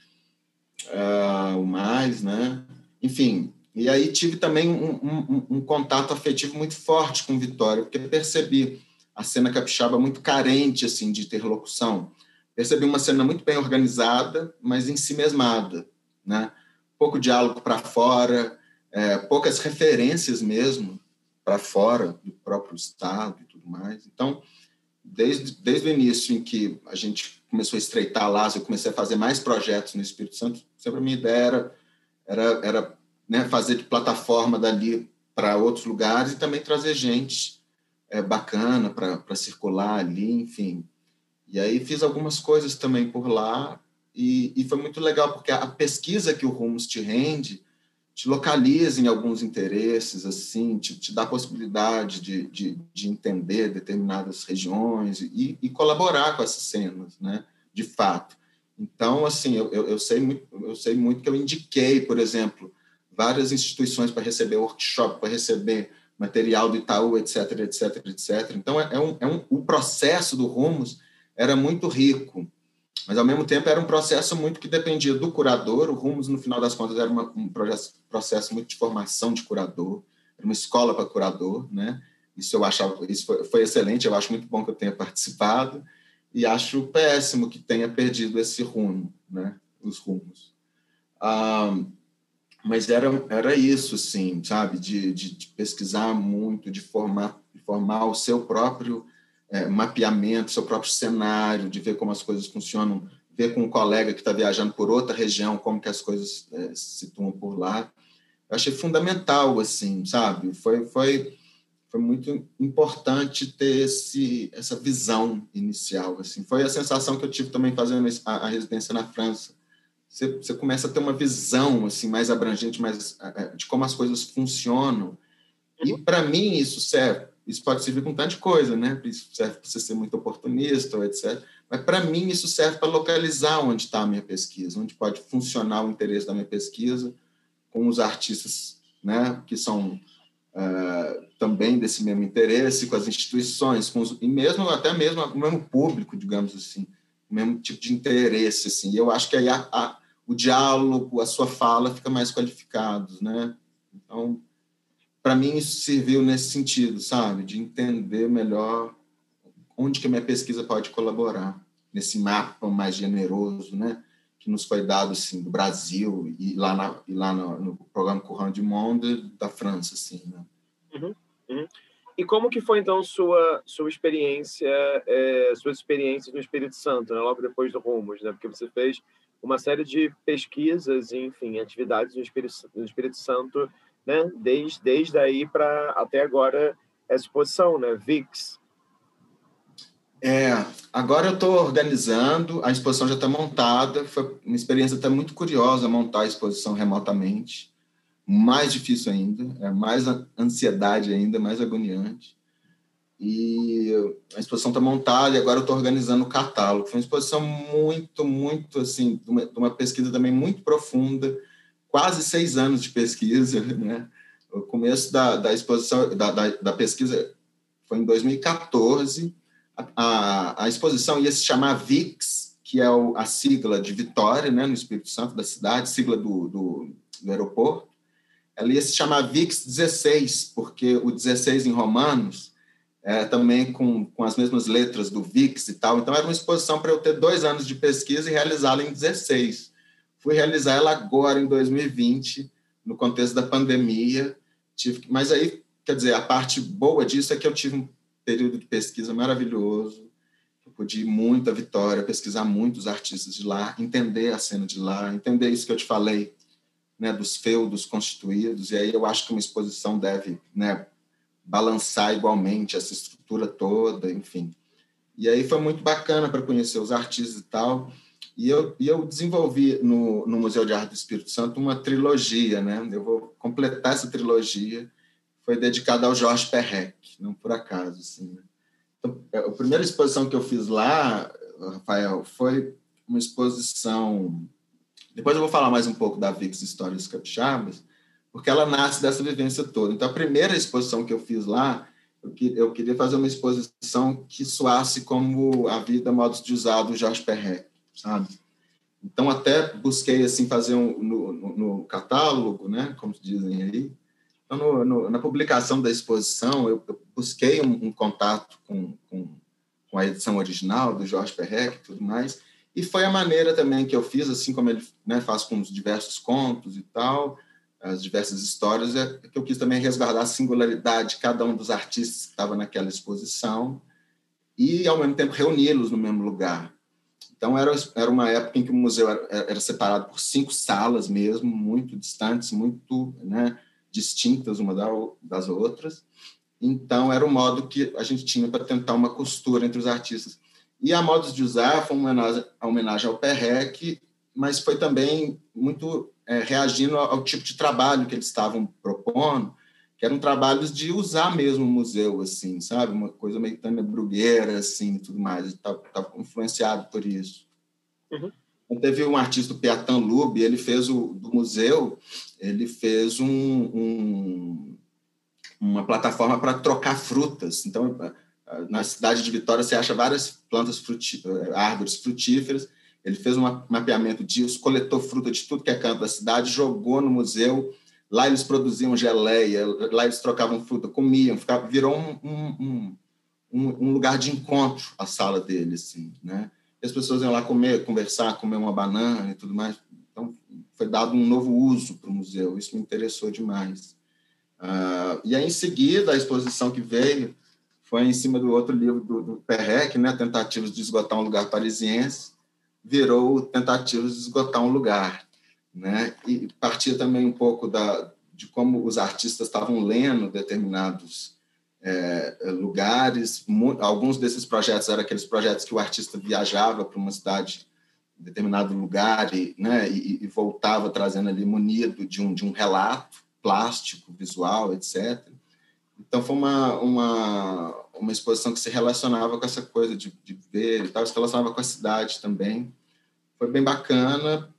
o mais, né? Enfim... E aí tive também um contato afetivo muito forte com Vitória, porque percebi a cena capixaba muito carente assim, de interlocução. Percebi uma cena muito bem organizada, mas em si mesmada, né? pouco diálogo para fora, poucas referências mesmo para fora do próprio estado e tudo mais. Então, desde o início em que a gente começou a estreitar laços, eu comecei a fazer mais projetos no Espírito Santo, sempre a minha ideia era né, fazer de plataforma dali para outros lugares e também trazer gente bacana para circular ali, enfim. E aí fiz algumas coisas também por lá e foi muito legal, porque a pesquisa que o Rumos te rende te localiza em alguns interesses, assim, te dá a possibilidade de entender determinadas regiões e colaborar com essas cenas, né, de fato. Então, assim, eu sei muito que eu indiquei, por exemplo, várias instituições para receber workshop, para receber material do Itaú, etc, etc, etc. Então, o processo do Rumos era muito rico, mas, ao mesmo tempo, era um processo muito que dependia do curador. O Rumos, no final das contas, era um processo muito de formação de curador, era uma escola para curador, né? Isso eu achava, isso foi excelente, eu acho muito bom que eu tenha participado e acho péssimo que tenha perdido esse rumo, né? Os rumos. Mas era isso, assim, sabe? De pesquisar muito, de formar o seu próprio mapeamento, seu próprio cenário, de ver como as coisas funcionam, ver com um colega que está viajando por outra região, como que as coisas se situam por lá. Eu achei fundamental, assim, sabe? Foi muito importante ter essa visão inicial, assim. Foi a sensação que eu tive também fazendo a residência na França. Você começa a ter uma visão, assim, mais abrangente, mais de como as coisas funcionam. E, para mim, isso pode servir com tanta coisa, né? Isso serve para você ser muito oportunista, etc. Mas, para mim, isso serve para localizar onde está a minha pesquisa, onde pode funcionar o interesse da minha pesquisa com os artistas, né, que são também desse mesmo interesse, com as instituições, e mesmo até mesmo o mesmo público, digamos assim, o mesmo tipo de interesse. Assim. E eu acho que aí o diálogo, a sua fala fica mais qualificados, né? Então, para mim, isso serviu nesse sentido, sabe? De entender melhor onde que a minha pesquisa pode colaborar nesse mapa mais generoso, né? Que nos foi dado, assim, do Brasil e lá no programa Courant du Monde da França, assim, né? Uhum, uhum. E como que foi, então, sua experiência, suas experiências no Espírito Santo, né? Logo depois do Rumos, né? Porque você fez uma série de pesquisas, enfim, atividades no Espírito Santo, né? Desde aí para até agora essa exposição, né? VIX. Agora eu estou organizando, a exposição já está montada, foi uma experiência até muito curiosa montar a exposição remotamente, mais difícil ainda, mais ansiedade ainda, mais agoniante. E a exposição está montada e agora eu estou organizando o catálogo. Foi uma exposição muito, muito, assim, de uma pesquisa também muito profunda, quase 6 anos de pesquisa, né? O começo da exposição, da pesquisa foi em 2014. A exposição ia se chamar VIX, que é a sigla de Vitória, né, no Espírito Santo, da cidade, sigla do aeroporto. Ela ia se chamar VIX 16, porque o 16 em romanos é também com as mesmas letras do VIX e tal. Então, era uma exposição para eu ter 2 anos de pesquisa e realizá-la em 16. Fui realizar ela agora, em 2020, no contexto da pandemia. Mas aí, quer dizer, a parte boa disso é que eu tive um período de pesquisa maravilhoso, eu pude ir muito à Vitória, pesquisar muitos artistas de lá, entender a cena de lá, entender isso que eu te falei, né, dos feudos constituídos, e aí eu acho que uma exposição deve, né, balançar igualmente essa estrutura toda, enfim. E aí foi muito bacana para conhecer os artistas e tal, e eu desenvolvi no Museu de Arte do Espírito Santo uma trilogia, né, eu vou completar essa trilogia, foi dedicada ao Georges Perec, não por acaso, assim. Então, a primeira exposição que eu fiz lá, Rafael, foi uma exposição... Depois eu vou falar mais um pouco da VIX Histórias Capixabas, porque ela nasce dessa vivência toda. Então, a primeira exposição que eu fiz lá, eu queria fazer uma exposição que soasse como a vida, modos de usar do Georges Perec, sabe? Então, até busquei, assim, fazer no catálogo, né, como dizem aí. Então, na publicação da exposição, eu busquei um contato com a edição original do Georges Perec e tudo mais, E foi a maneira também que eu fiz, assim como ele, né, faz com os diversos contos e tal, as diversas histórias, é que eu quis também resguardar a singularidade de cada um dos artistas que estava naquela exposição e, ao mesmo tempo, reuni-los no mesmo lugar. Então, era uma época em que o museu era separado por 5 salas mesmo, muito distantes, muito, né, distintas uma das outras. Então, era o modo que a gente tinha para tentar uma costura entre os artistas. E a Modos de Usar foi uma homenagem ao Perec, mas foi também muito reagindo ao tipo de trabalho que eles estavam propondo, que eram trabalhos de usar mesmo o museu, assim, sabe? Uma coisa meio tânia-brugueira, assim, tudo mais. Estava influenciado por isso. Uhum. Então, teve um artista, o Piatan Lube, ele fez do museu, ele fez uma plataforma para trocar frutas. Então, na cidade de Vitória, você acha várias plantas árvores frutíferas. Ele fez um mapeamento disso, coletou fruta de tudo que é canto da cidade, jogou no museu. Lá eles produziam geleia, lá eles trocavam fruta, comiam, virou um lugar de encontro a sala dele, assim, né? E as pessoas iam lá comer, conversar, comer uma banana e tudo mais. Então, foi dado um novo uso para o museu. Isso me interessou demais. E aí, em seguida, a exposição que veio foi em cima do outro livro do Perec, né? Tentativas de Esgotar um Lugar Parisiense, virou Tentativas de Esgotar um Lugar, né? E partia também um pouco de como os artistas estavam lendo determinados lugares. Alguns desses projetos eram aqueles projetos que o artista viajava para uma cidade, determinado lugar, e, né, e voltava trazendo ali munido de um relato plástico, visual, etc. Então, foi uma exposição que se relacionava com essa coisa de ver e tal, se relacionava com a cidade também. Foi bem bacana.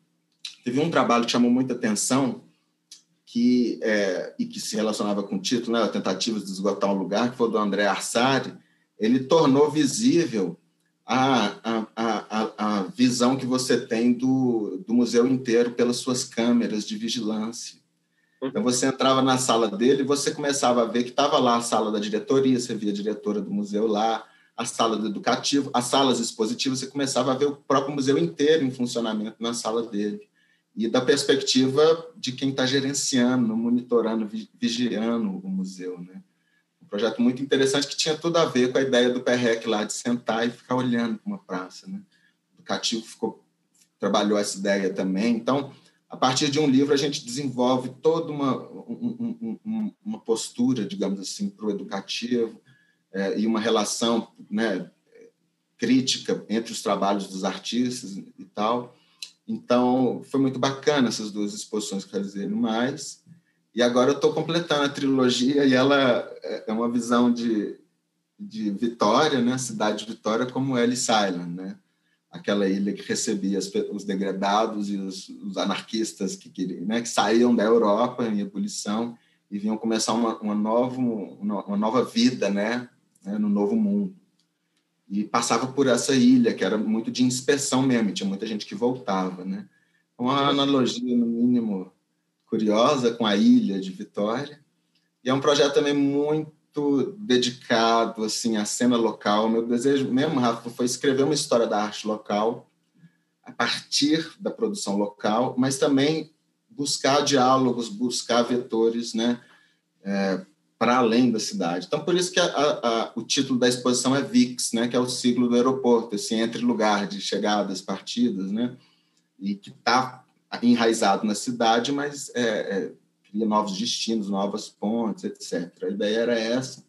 Teve um trabalho que chamou muita atenção e que se relacionava com o título, né, Tentativas de Esgotar um Lugar, que foi do André Arsari. Ele tornou visível a visão que você tem do museu inteiro pelas suas câmeras de vigilância. Então, você entrava na sala dele e você começava a ver que estava lá a sala da diretoria, você via a diretora do museu lá, a sala do educativo, as salas expositivas, você começava a ver o próprio museu inteiro em funcionamento na sala dele. E da perspectiva de quem está gerenciando, monitorando, vigiando o museu, né? Um projeto muito interessante que tinha tudo a ver com a ideia do Perec lá, de sentar e ficar olhando para uma praça, né? O educativo trabalhou essa ideia também. Então, a partir de um livro, a gente desenvolve toda uma postura, digamos assim, para o educativo e uma relação, né, crítica entre os trabalhos dos artistas e tal. Então, foi muito bacana essas duas exposições que eu realizei no Mais. E agora eu estou completando a trilogia e ela é uma visão de Vitória, né, cidade de Vitória, como Ellis Island, né? Aquela ilha que recebia os degradados e os anarquistas que queriam, né, que saíam da Europa em ebulição e vinham começar uma nova vida, né, no novo mundo. E passava por essa ilha, que era muito de inspeção mesmo, tinha muita gente que voltava, né? Uma analogia, no mínimo, curiosa com a ilha de Vitória. E é um projeto também muito dedicado assim à cena local. Meu desejo mesmo, Rafa, foi escrever uma história da arte local a partir da produção local, mas também buscar diálogos, buscar vetores, né, para além da cidade. Então, por isso que o título da exposição é VIX, né, que é o siglo do aeroporto, esse entre-lugar de chegadas, partidas, né, e que está enraizado na cidade, mas cria novos destinos, novas pontes, etc. A ideia era essa.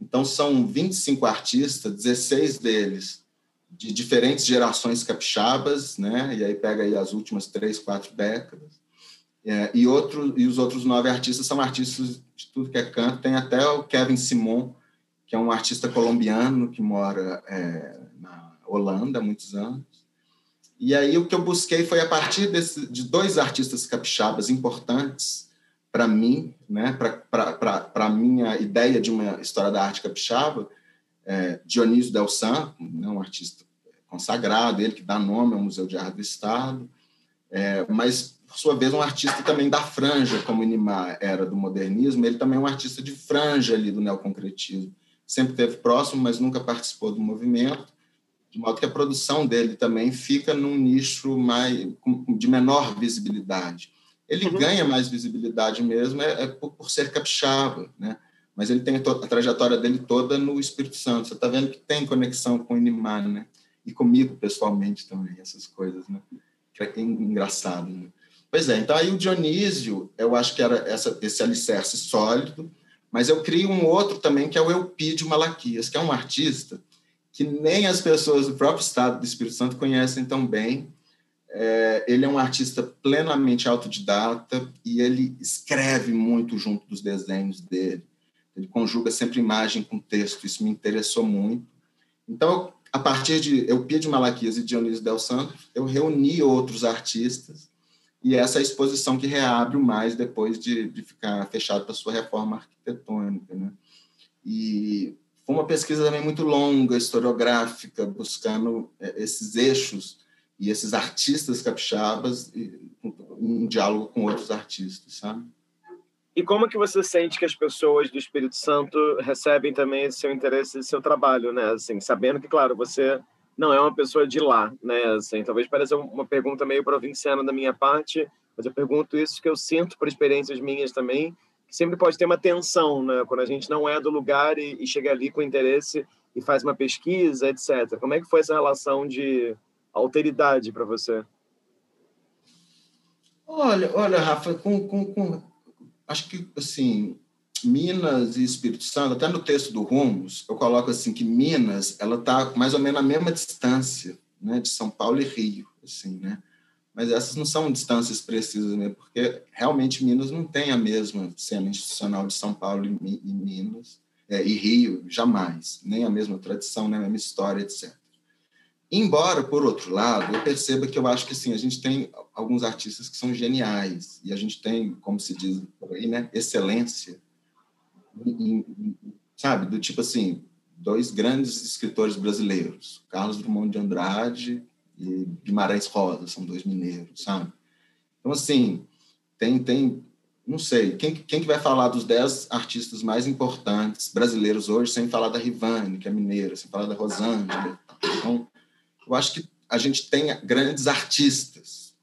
Então, são 25 artistas, 16 deles de diferentes gerações capixabas, né? E aí pega aí as últimas 3, 4 décadas. E os outros 9 artistas são artistas de tudo que é canto. Tem até o Kevin Simon, que é um artista colombiano que mora na Holanda há muitos anos. E aí o que eu busquei foi, a partir de 2 artistas capixabas importantes para mim, né, para a minha ideia de uma história da arte capixaba, Dionísio Del Santo, né, um artista consagrado, ele que dá nome ao Museu de Arte do Estado, mas, por sua vez, um artista também da franja, como Inimá era do modernismo, ele também é um artista de franja ali do neoconcretismo, sempre esteve próximo, mas nunca participou do movimento, de modo que a produção dele também fica num nicho mais, de menor visibilidade. Ele ganha mais visibilidade mesmo por ser capixaba, né? Mas ele tem a trajetória dele toda no Espírito Santo. Você está vendo que tem conexão com o Inimá, né? E comigo, pessoalmente, também, essas coisas, né? Que é engraçado, né? Pois é, então aí o Dionísio, eu acho que era esse alicerce sólido, mas eu crio um outro também, que é o Eupídio Malaquias, que é um artista que nem as pessoas do próprio estado do Espírito Santo conhecem tão bem. Ele é um artista plenamente autodidata e ele escreve muito junto dos desenhos dele. Ele conjuga sempre imagem com texto, isso me interessou muito. Então, a partir de Eupídio Malaquias e Dionísio Del Santo, eu reuni outros artistas e essa é a exposição que reabre o MAIS depois de ficar fechado para sua reforma arquitetônica, né? E foi uma pesquisa também muito longa, historiográfica, buscando esses eixos e esses artistas capixabas em diálogo com outros artistas, sabe? E como que você sente que as pessoas do Espírito Santo recebem também esse seu interesse, esse seu trabalho, né? Assim, sabendo que, claro, você não é uma pessoa de lá, né? Assim, talvez pareça uma pergunta meio provinciana da minha parte, mas eu pergunto isso que eu sinto por experiências minhas também, que sempre pode ter uma tensão, né? Quando a gente não é do lugar e chega ali com interesse e faz uma pesquisa, etc. Como é que foi essa relação de alteridade para você? Olha, Rafa, acho que, assim, Minas e Espírito Santo, até no texto do Rumos, eu coloco assim que Minas ela está mais ou menos à mesma distância, né, de São Paulo e Rio, assim, né? Mas essas não são distâncias precisas, né? Porque realmente Minas não tem a mesma cena institucional de São Paulo e Minas e Rio, jamais, nem a mesma tradição, nem a mesma história, etc. Embora, por outro lado, eu perceba que eu acho que sim, a gente tem alguns artistas que são geniais e a gente tem, como se diz por aí, né, excelência, sabe, do tipo assim, dois grandes escritores brasileiros, Carlos Drummond de Andrade e Guimarães Rosa, são dois mineiros, sabe? Então, assim, tem não sei, quem que vai falar dos 10 artistas mais importantes brasileiros hoje sem falar da Rivane, que é mineira, sem falar da Rosângela? Então, eu acho que a gente tem grandes artistas,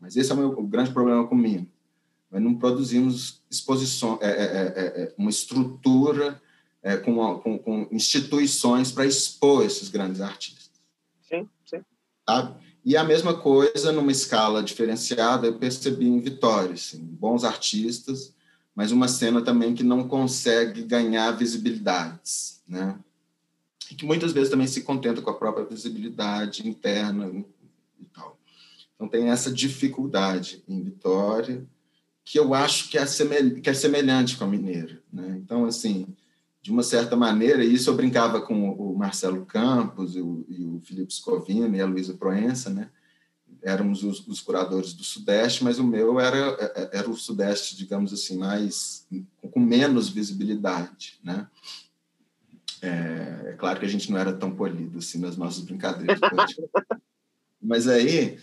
mas esse é o meu grande problema comigo. Nós não produzimos exposição, uma estrutura com instituições para expor esses grandes artistas. Sim, sim. Sabe? E a mesma coisa, numa escala diferenciada, eu percebi em Vitória, assim, bons artistas, mas uma cena também que não consegue ganhar visibilidades, né? E que muitas vezes também se contenta com a própria visibilidade interna e tal. Então, tem essa dificuldade em Vitória, que eu acho que é semelhante com a mineira, né? Então, assim, de uma certa maneira, e isso eu brincava com o Marcelo Campos e o Felipe Scovino e a Luísa Proença, né? Éramos os curadores do Sudeste, mas o meu era o Sudeste, digamos assim, mais, com menos visibilidade, né? É claro que a gente não era tão polido assim nas nossas brincadeiras. Mas aí,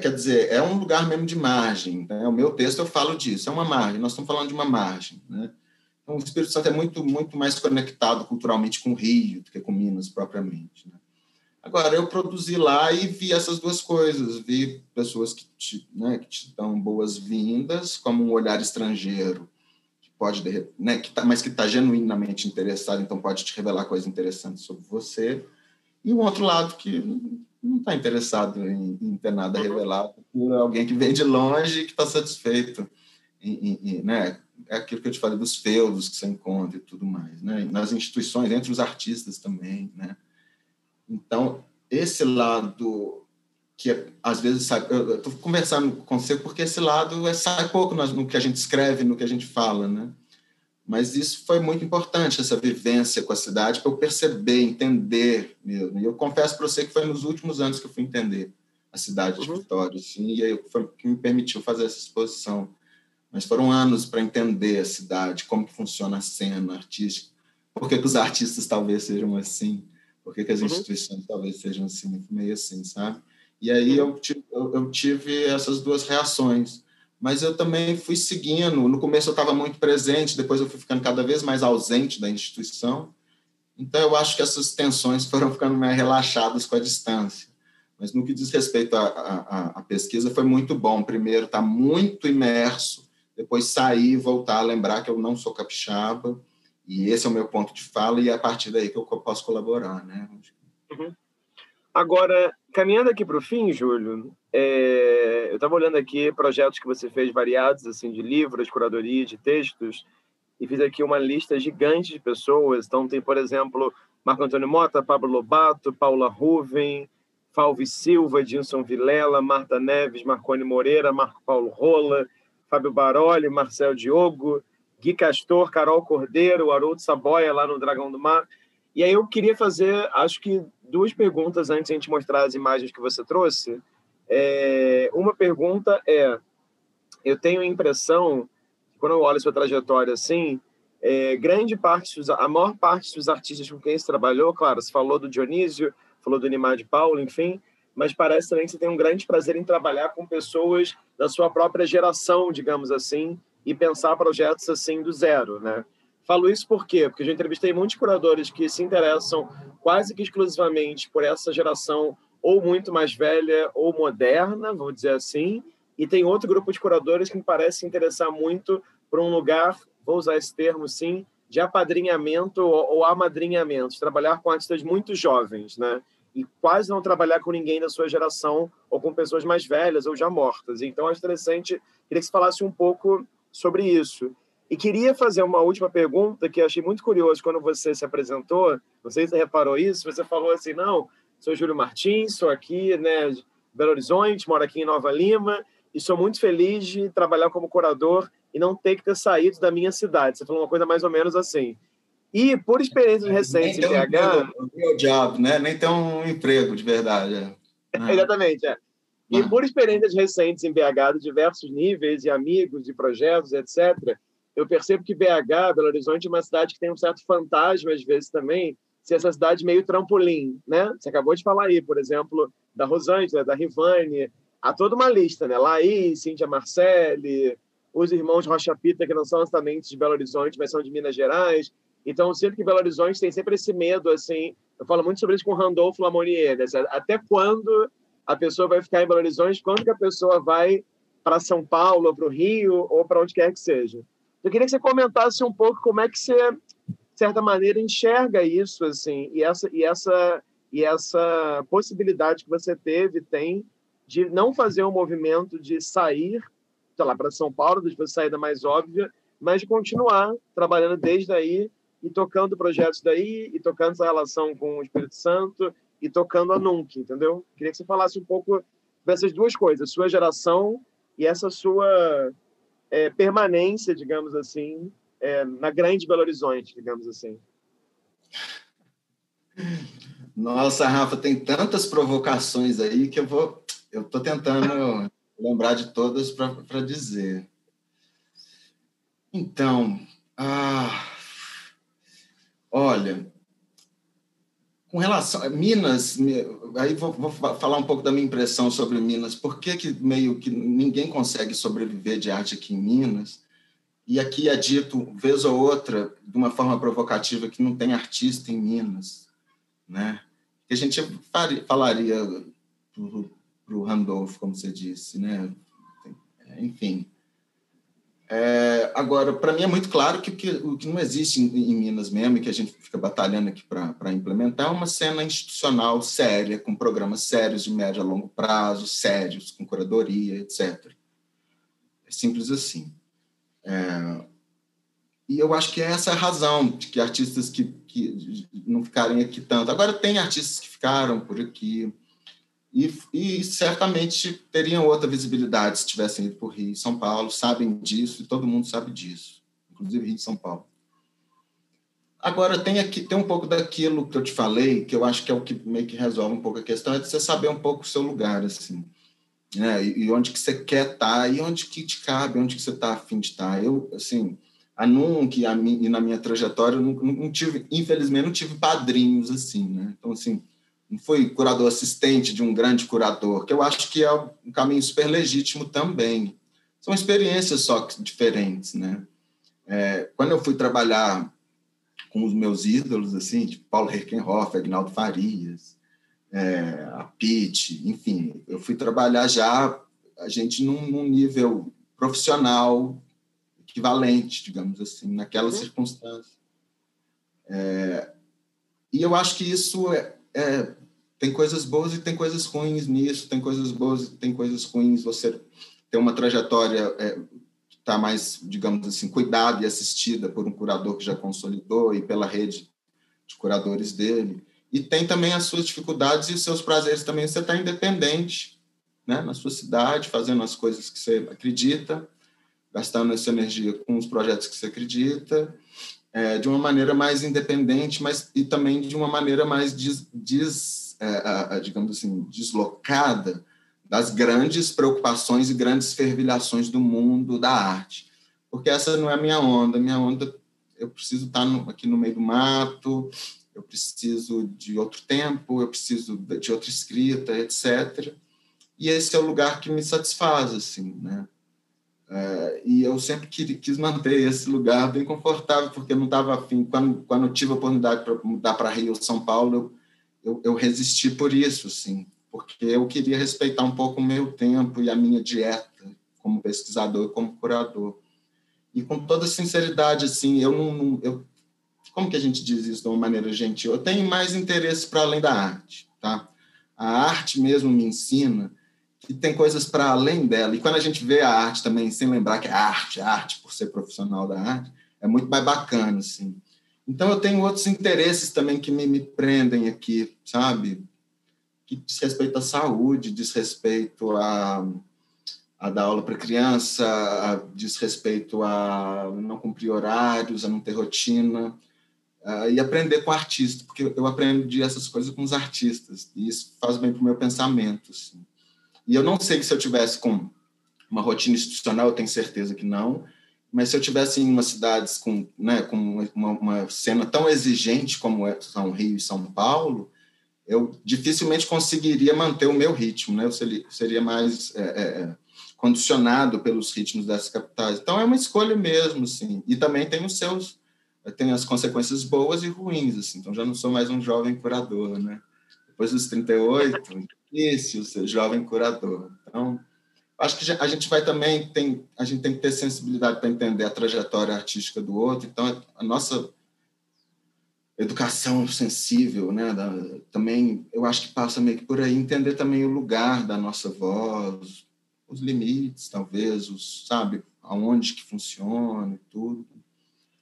quer dizer, é um lugar mesmo de margem, né? O meu texto eu falo disso, é uma margem, nós estamos falando de uma margem, né? Então, o Espírito Santo é muito, muito mais conectado culturalmente com o Rio do que com Minas propriamente, né? Agora, eu produzi lá e vi essas duas coisas, vi pessoas que te dão boas-vindas, como um olhar estrangeiro, pode, né, mas que está genuinamente interessado, então pode te revelar coisas interessantes sobre você. E o outro lado que não está interessado em ter nada revelado por alguém que vem de longe e que está satisfeito. Né, é aquilo que eu te falei dos feudos que você encontra e tudo mais, né, nas instituições, entre os artistas também, né? Então, esse lado que às vezes sai... Eu estou conversando com você porque esse lado sai pouco no que a gente escreve, no que a gente fala, né? Mas isso foi muito importante, essa vivência com a cidade, para eu perceber, entender mesmo. E eu confesso para você que foi nos últimos anos que eu fui entender a cidade de Vitória, assim, e aí foi o que me permitiu fazer essa exposição. Mas foram anos para entender a cidade, como que funciona a cena artística, por que os artistas talvez sejam assim, por que as instituições talvez sejam assim, meio assim, sabe? E aí eu tive essas duas reações. Mas eu também fui seguindo. No começo eu estava muito presente, depois eu fui ficando cada vez mais ausente da instituição. Então, eu acho que essas tensões foram ficando mais relaxadas com a distância. Mas, no que diz respeito à pesquisa, foi muito bom. Primeiro, estar muito imerso, depois sair e voltar a lembrar que eu não sou capixaba, e esse é o meu ponto de fala, e é a partir daí que eu posso colaborar, né? Uhum. Agora, caminhando aqui para o fim, Júlio, eu estava olhando aqui projetos que você fez variados, assim, de livros, curadoria, de textos, e fiz aqui uma lista gigante de pessoas. Então, tem, por exemplo, Marco Antônio Mota, Pablo Lobato, Paula Ruven, Falves Silva, Jimson Vilela, Marta Neves, Marconi Moreira, Marco Paulo Rola, Fábio Baroli, Marcel Diogo, Gui Castor, Carol Cordeiro, Haroldo Saboia, lá no Dragão do Mar. E aí eu queria fazer, acho que, duas perguntas antes de a gente mostrar as imagens que você trouxe. Uma pergunta é, eu tenho a impressão, quando eu olho a sua trajetória assim, a maior parte dos artistas com quem você trabalhou, claro, você falou do Dionísio, falou do Inimá de Paula, enfim, mas parece também que você tem um grande prazer em trabalhar com pessoas da sua própria geração, digamos assim, e pensar projetos assim do zero, né? Falo isso por quê? Porque eu já entrevistei muitos curadores que se interessam quase que exclusivamente por essa geração ou muito mais velha ou moderna, vou dizer assim, e tem outro grupo de curadores que me parece se interessar muito por um lugar, vou usar esse termo sim, de apadrinhamento ou amadrinhamento, trabalhar com artistas muito jovens, né? E quase não trabalhar com ninguém da sua geração ou com pessoas mais velhas ou já mortas. Então, é interessante, queria que você falasse um pouco sobre isso. E queria fazer uma última pergunta que eu achei muito curioso quando você se apresentou. Não sei se você reparou isso, você falou assim, não, sou Júlio Martins, sou aqui, né, Belo Horizonte, moro aqui em Nova Lima e sou muito feliz de trabalhar como curador e não ter que ter saído da minha cidade. Você falou uma coisa mais ou menos assim. E por experiências recentes em BH... Meu diabo, né? Nem tem um emprego de verdade. Exatamente, E por experiências recentes em BH, de diversos níveis, de amigos, de projetos, etc., eu percebo que BH, Belo Horizonte, é uma cidade que tem um certo fantasma, às vezes, também, se essa cidade meio trampolim, né? Você acabou de falar aí, por exemplo, da Rosângela, da Rivane, há toda uma lista, né? Laís, Cíntia Marcelli, os irmãos Rocha Pita, que não são exatamente de Belo Horizonte, mas são de Minas Gerais. Então, eu sinto que Belo Horizonte tem sempre esse medo, assim, eu falo muito sobre isso com o Randolfo Lamonier, né? Até quando a pessoa vai ficar em Belo Horizonte, quando que a pessoa vai para São Paulo, ou para o Rio, ou para onde quer que seja. Eu queria que você comentasse um pouco como é que você, de certa maneira, enxerga isso, assim, e essa possibilidade que você tem, de não fazer um movimento de sair, sei lá, para São Paulo, depois de saída mais óbvia, mas de continuar trabalhando desde aí e tocando projetos daí, e tocando essa relação com o Espírito Santo, e tocando a NUNC, entendeu? Queria que você falasse um pouco dessas duas coisas, sua geração e essa sua... permanência, digamos assim, na grande Belo Horizonte, digamos assim. Nossa, Rafa, tem tantas provocações aí que eu tô tentando lembrar de todas para dizer. Então, olha, com relação a Minas, aí vou falar um pouco da minha impressão sobre Minas. Por que meio que ninguém consegue sobreviver de arte aqui em Minas? E aqui é dito, vez ou outra, de uma forma provocativa, que não tem artista em Minas, né? A gente falaria para o Randolph, como você disse, né? Enfim. Agora, para mim é muito claro que o que não existe em Minas mesmo, e que a gente fica batalhando aqui para implementar, é uma cena institucional séria, com programas sérios de médio a longo prazo, sérios, com curadoria, etc. É simples assim. E eu acho que é essa a razão, de que artistas que não ficarem aqui tanto. Agora, tem artistas que ficaram por aqui, e certamente teriam outra visibilidade se tivessem ido para o Rio e São Paulo, sabem disso, e todo mundo sabe disso, inclusive Rio e São Paulo. Agora, tem um pouco daquilo que eu te falei, que eu acho que é o que meio que resolve um pouco a questão, é de você saber um pouco o seu lugar, assim, né? E onde que você quer estar, e onde que te cabe, onde que você está afim de estar. Eu, assim, a NUNC e na minha trajetória, eu não tive, infelizmente, não tive padrinhos, assim, né? Então, assim, não fui curador assistente de um grande curador, que eu acho que é um caminho super legítimo também. São experiências só diferentes, né? Quando eu fui trabalhar com os meus ídolos, assim, tipo Paulo Herkenhoff, Agnaldo Farias, a Pitt, enfim. Eu fui trabalhar já, a gente num nível profissional equivalente, digamos assim, naquela circunstância. E eu acho que isso tem coisas boas e tem coisas ruins nisso, tem coisas boas e tem coisas ruins. Você tem uma trajetória que está mais, digamos assim, cuidada e assistida por um curador que já consolidou e pela rede de curadores dele. E tem também as suas dificuldades e os seus prazeres também. Você está independente, né, na sua cidade, fazendo as coisas que você acredita, gastando essa energia com os projetos que você acredita, de uma maneira mais independente, mas e também de uma maneira mais digamos assim, deslocada das grandes preocupações e grandes fervilhações do mundo da arte, porque essa não é a minha onda. Minha onda, eu preciso estar aqui no meio do mato, eu preciso de outro tempo, eu preciso de outra escrita, etc. E esse é o lugar que me satisfaz, assim, né? E eu sempre quis manter esse lugar bem confortável, porque eu não estava afim. Quando eu tive a oportunidade para mudar para Rio ou São Paulo, eu resisti por isso, assim, porque eu queria respeitar um pouco o meu tempo e a minha dieta como pesquisador e como curador. E com toda sinceridade, assim, eu não... como que a gente diz isso de uma maneira gentil? Eu tenho mais interesse para além da arte, tá? A arte mesmo me ensina que tem coisas para além dela. E quando a gente vê a arte também, sem lembrar que é arte, por ser profissional da arte, é muito mais bacana, assim. Então, eu tenho outros interesses também que me prendem aqui, sabe? Que diz respeito à saúde, diz respeito a dar aula para criança, diz respeito a não cumprir horários, a não ter rotina, e aprender com artista, porque eu aprendi essas coisas com os artistas, e isso faz bem para o meu pensamento, assim. E eu não sei que se eu tivesse com uma rotina institucional, eu tenho certeza que não, mas se eu tivesse em umas cidades com, né, com uma cena tão exigente como São Rio e São Paulo, eu dificilmente conseguiria manter o meu ritmo, né? Eu seria mais condicionado pelos ritmos dessas capitais. Então, é uma escolha mesmo, assim. E também tem as consequências boas e ruins, assim. Então, já não sou mais um jovem curador, né? Depois dos 38... Isso, ser jovem curador. Então, acho que a gente vai também... a gente tem que ter sensibilidade para entender a trajetória artística do outro. Então, a nossa educação sensível, né, também, eu acho que passa meio que por aí, entender também o lugar da nossa voz, os limites, talvez, sabe, aonde que funciona e tudo.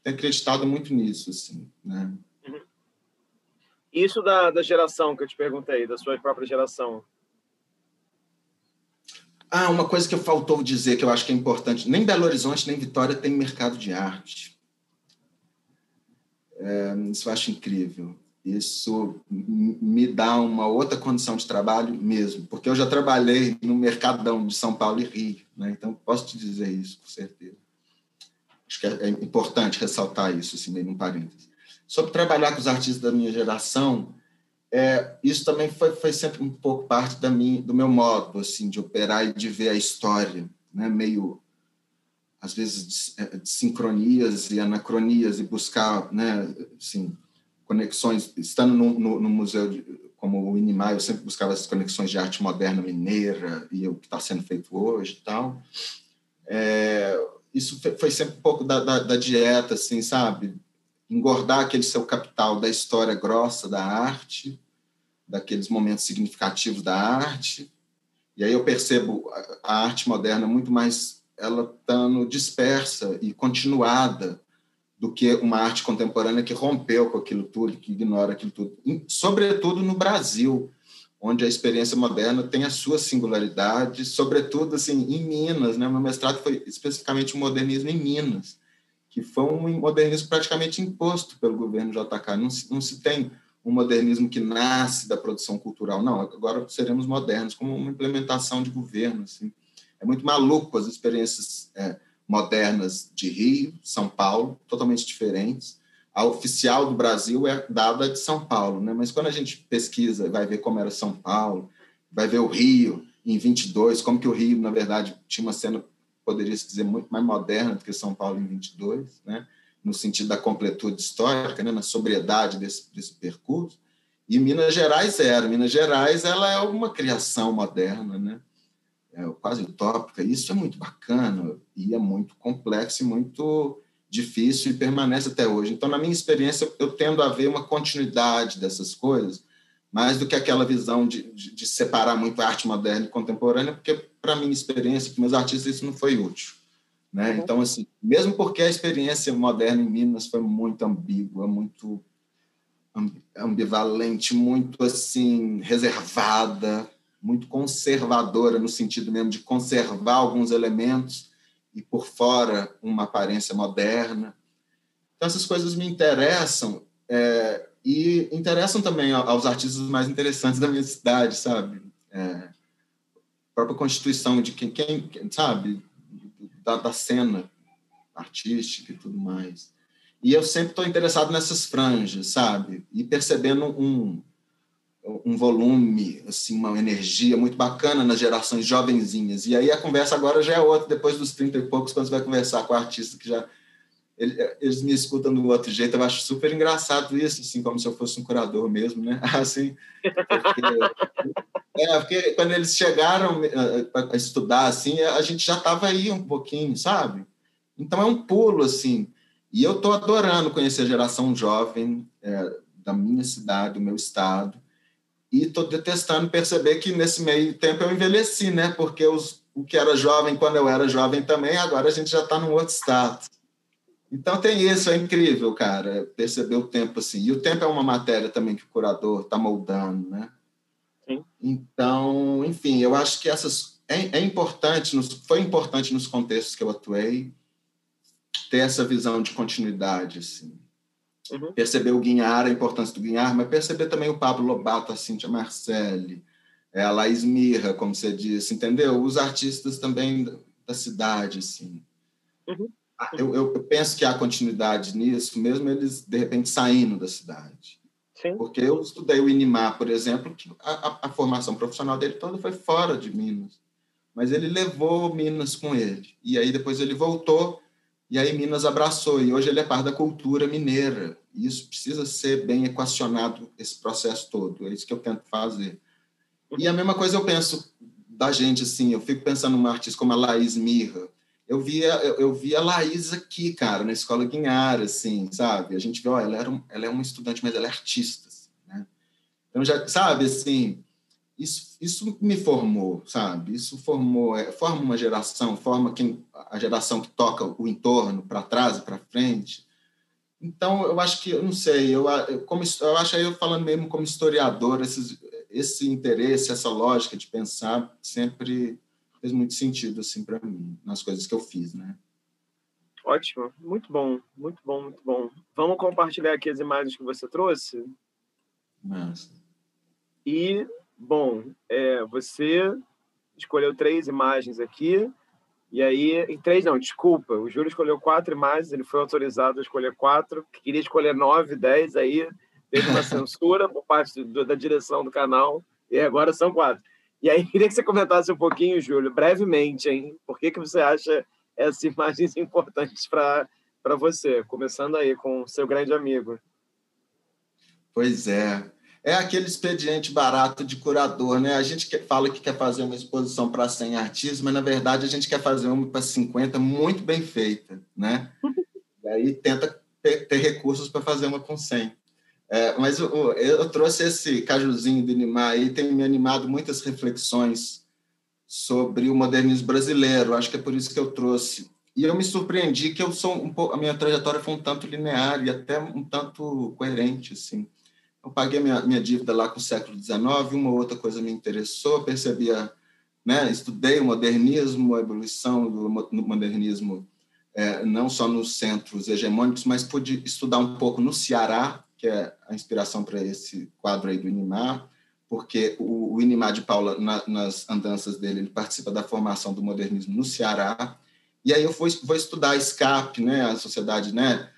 Tenho acreditado muito nisso, assim, né? Isso da geração que eu te perguntei, da sua própria geração. Uma coisa que faltou dizer, que eu acho que é importante. Nem Belo Horizonte, nem Vitória tem mercado de arte. Isso eu acho incrível. Isso me dá uma outra condição de trabalho mesmo, porque eu já trabalhei no mercadão de São Paulo e Rio, né? Então, posso te dizer isso, com certeza. Acho que é importante ressaltar isso, assim, meio num parêntese. Sobre trabalhar com os artistas da minha geração, isso também foi sempre um pouco parte do meu modo, assim, de operar e de ver a história, né? Meio, às vezes, de sincronias e anacronias, e buscar, né, assim, conexões. Estando no museu como o Inimá, eu sempre buscava as conexões de arte moderna mineira e o que está sendo feito hoje e tal. Isso foi sempre um pouco da dieta, assim, sabe? Engordar aquele seu capital da história grossa da arte, daqueles momentos significativos da arte. E aí eu percebo a arte moderna muito mais ela estando dispersa e continuada do que uma arte contemporânea que rompeu com aquilo tudo, que ignora aquilo tudo. E, sobretudo no Brasil, onde a experiência moderna tem a sua singularidade, sobretudo assim, em Minas, né? Meu mestrado foi especificamente o modernismo em Minas, que foi um modernismo praticamente imposto pelo governo JK. Não se tem um modernismo que nasce da produção cultural, não. Agora seremos modernos, como uma implementação de governo, assim. É muito maluco as experiências modernas de Rio, São Paulo, totalmente diferentes. A oficial do Brasil é dada de São Paulo, né? Mas quando a gente pesquisa, vai ver como era São Paulo, vai ver o Rio em 22, como que o Rio, na verdade, tinha uma cena, poderia se dizer, muito mais moderna do que São Paulo em 22, né? no sentido da completude histórica, né, na sobriedade desse percurso, e Minas Gerais era. Minas Gerais ela é uma criação moderna, né? É quase utópica. Isso é muito bacana e é muito complexo e muito difícil e permanece até hoje. Então, na minha experiência, eu tendo a ver uma continuidade dessas coisas, mais do que aquela visão de separar muito a arte moderna e contemporânea, porque, para a minha experiência, para meus artistas, isso não foi útil. Né? Uhum. Então, assim, mesmo porque a experiência moderna em Minas foi muito ambígua, muito ambivalente, muito assim, reservada, muito conservadora, no sentido mesmo de conservar alguns elementos e, por fora, uma aparência moderna. Então, essas coisas me interessam e interessam também aos artistas mais interessantes da minha cidade, sabe? A própria constituição de quem sabe, da cena artística e tudo mais. E eu sempre estou interessado nessas franjas, sabe? E percebendo um volume, assim, uma energia muito bacana nas gerações jovenzinhas. E aí a conversa agora já é outra, depois dos 30 e poucos, quando você vai conversar com artistas que já... Eles me escutam do outro jeito, eu acho super engraçado isso, assim, como se eu fosse um curador mesmo, né? Assim, porque quando eles chegaram a estudar, assim, a gente já estava aí um pouquinho, sabe? Então é um pulo, assim. E eu estou adorando conhecer a geração jovem da minha cidade, do meu estado, e estou detestando perceber que nesse meio tempo eu envelheci, né? Porque o que era jovem quando eu era jovem também, agora a gente já está num outro estado. Então tem isso, é incrível, cara, perceber o tempo assim. E o tempo é uma matéria também que o curador está moldando, né? Sim. Então, enfim, eu acho que foi importante nos contextos que eu atuei ter essa visão de continuidade, assim. Uhum. Perceber o Guignard, a importância do Guignard, mas perceber também o Pablo Lobato, a Cíntia Marcelli, a Laís Mirra, como você disse, entendeu? Os artistas também da cidade, assim. Uhum. Eu penso que há continuidade nisso, mesmo eles, de repente, saindo da cidade. Sim. Porque eu estudei o Inimá, por exemplo, que a formação profissional dele toda foi fora de Minas, mas ele levou Minas com ele. E aí depois ele voltou, e aí Minas abraçou, e hoje ele é parte da cultura mineira. E isso precisa ser bem equacionado, esse processo todo. É isso que eu tento fazer. E a mesma coisa eu penso da gente, assim, eu fico pensando numa artista como a Laís Mirra. Eu via a Laís aqui, cara, na escola Guignard, assim, sabe? A gente vê, ó, ela é uma estudante, mas ela é artista, assim, né? Então, já, sabe, assim, isso me formou, sabe? Isso forma uma geração, forma a geração que toca o entorno para trás e para frente. Então, eu acho que, eu não sei, eu acho aí, eu falando mesmo como historiador, esse interesse, essa lógica de pensar sempre... fez muito sentido, assim, para mim, nas coisas que eu fiz, né? Ótimo, muito bom, muito bom, muito bom. Vamos compartilhar aqui as imagens que você trouxe? Massa. E, bom, você escolheu 3 imagens aqui, e aí... Em 3, não, desculpa, o Júlio escolheu 4 imagens, ele foi autorizado a escolher 4, queria escolher 9, 10, aí teve uma censura por parte da direção do canal, e agora são 4. E aí, queria que você comentasse um pouquinho, Júlio, brevemente, hein? Por que você acha essas imagens importantes para você? Começando aí com o seu grande amigo. Pois é. É aquele expediente barato de curador, né? A gente fala que quer fazer uma exposição para 100 artistas, mas, na verdade, a gente quer fazer uma para 50 muito bem feita, né? E aí tenta ter recursos para fazer uma com 100. Mas eu trouxe esse cajuzinho do Inimá e tem me animado muitas reflexões sobre o modernismo brasileiro. Acho que é por isso que eu trouxe. E eu me surpreendi que eu sou um pouco, a minha trajetória foi um tanto linear e até um tanto coerente, assim. Eu paguei minha dívida lá com o século XIX, uma ou outra coisa me interessou, percebia, né? Estudei o modernismo, a evolução do modernismo, não só nos centros hegemônicos, mas pude estudar um pouco no Ceará, que é a inspiração para esse quadro aí do Inimá, porque o Inimá de Paula, nas andanças dele, ele participa da formação do modernismo no Ceará, e aí eu vou estudar a SCAP, né, a sociedade, né,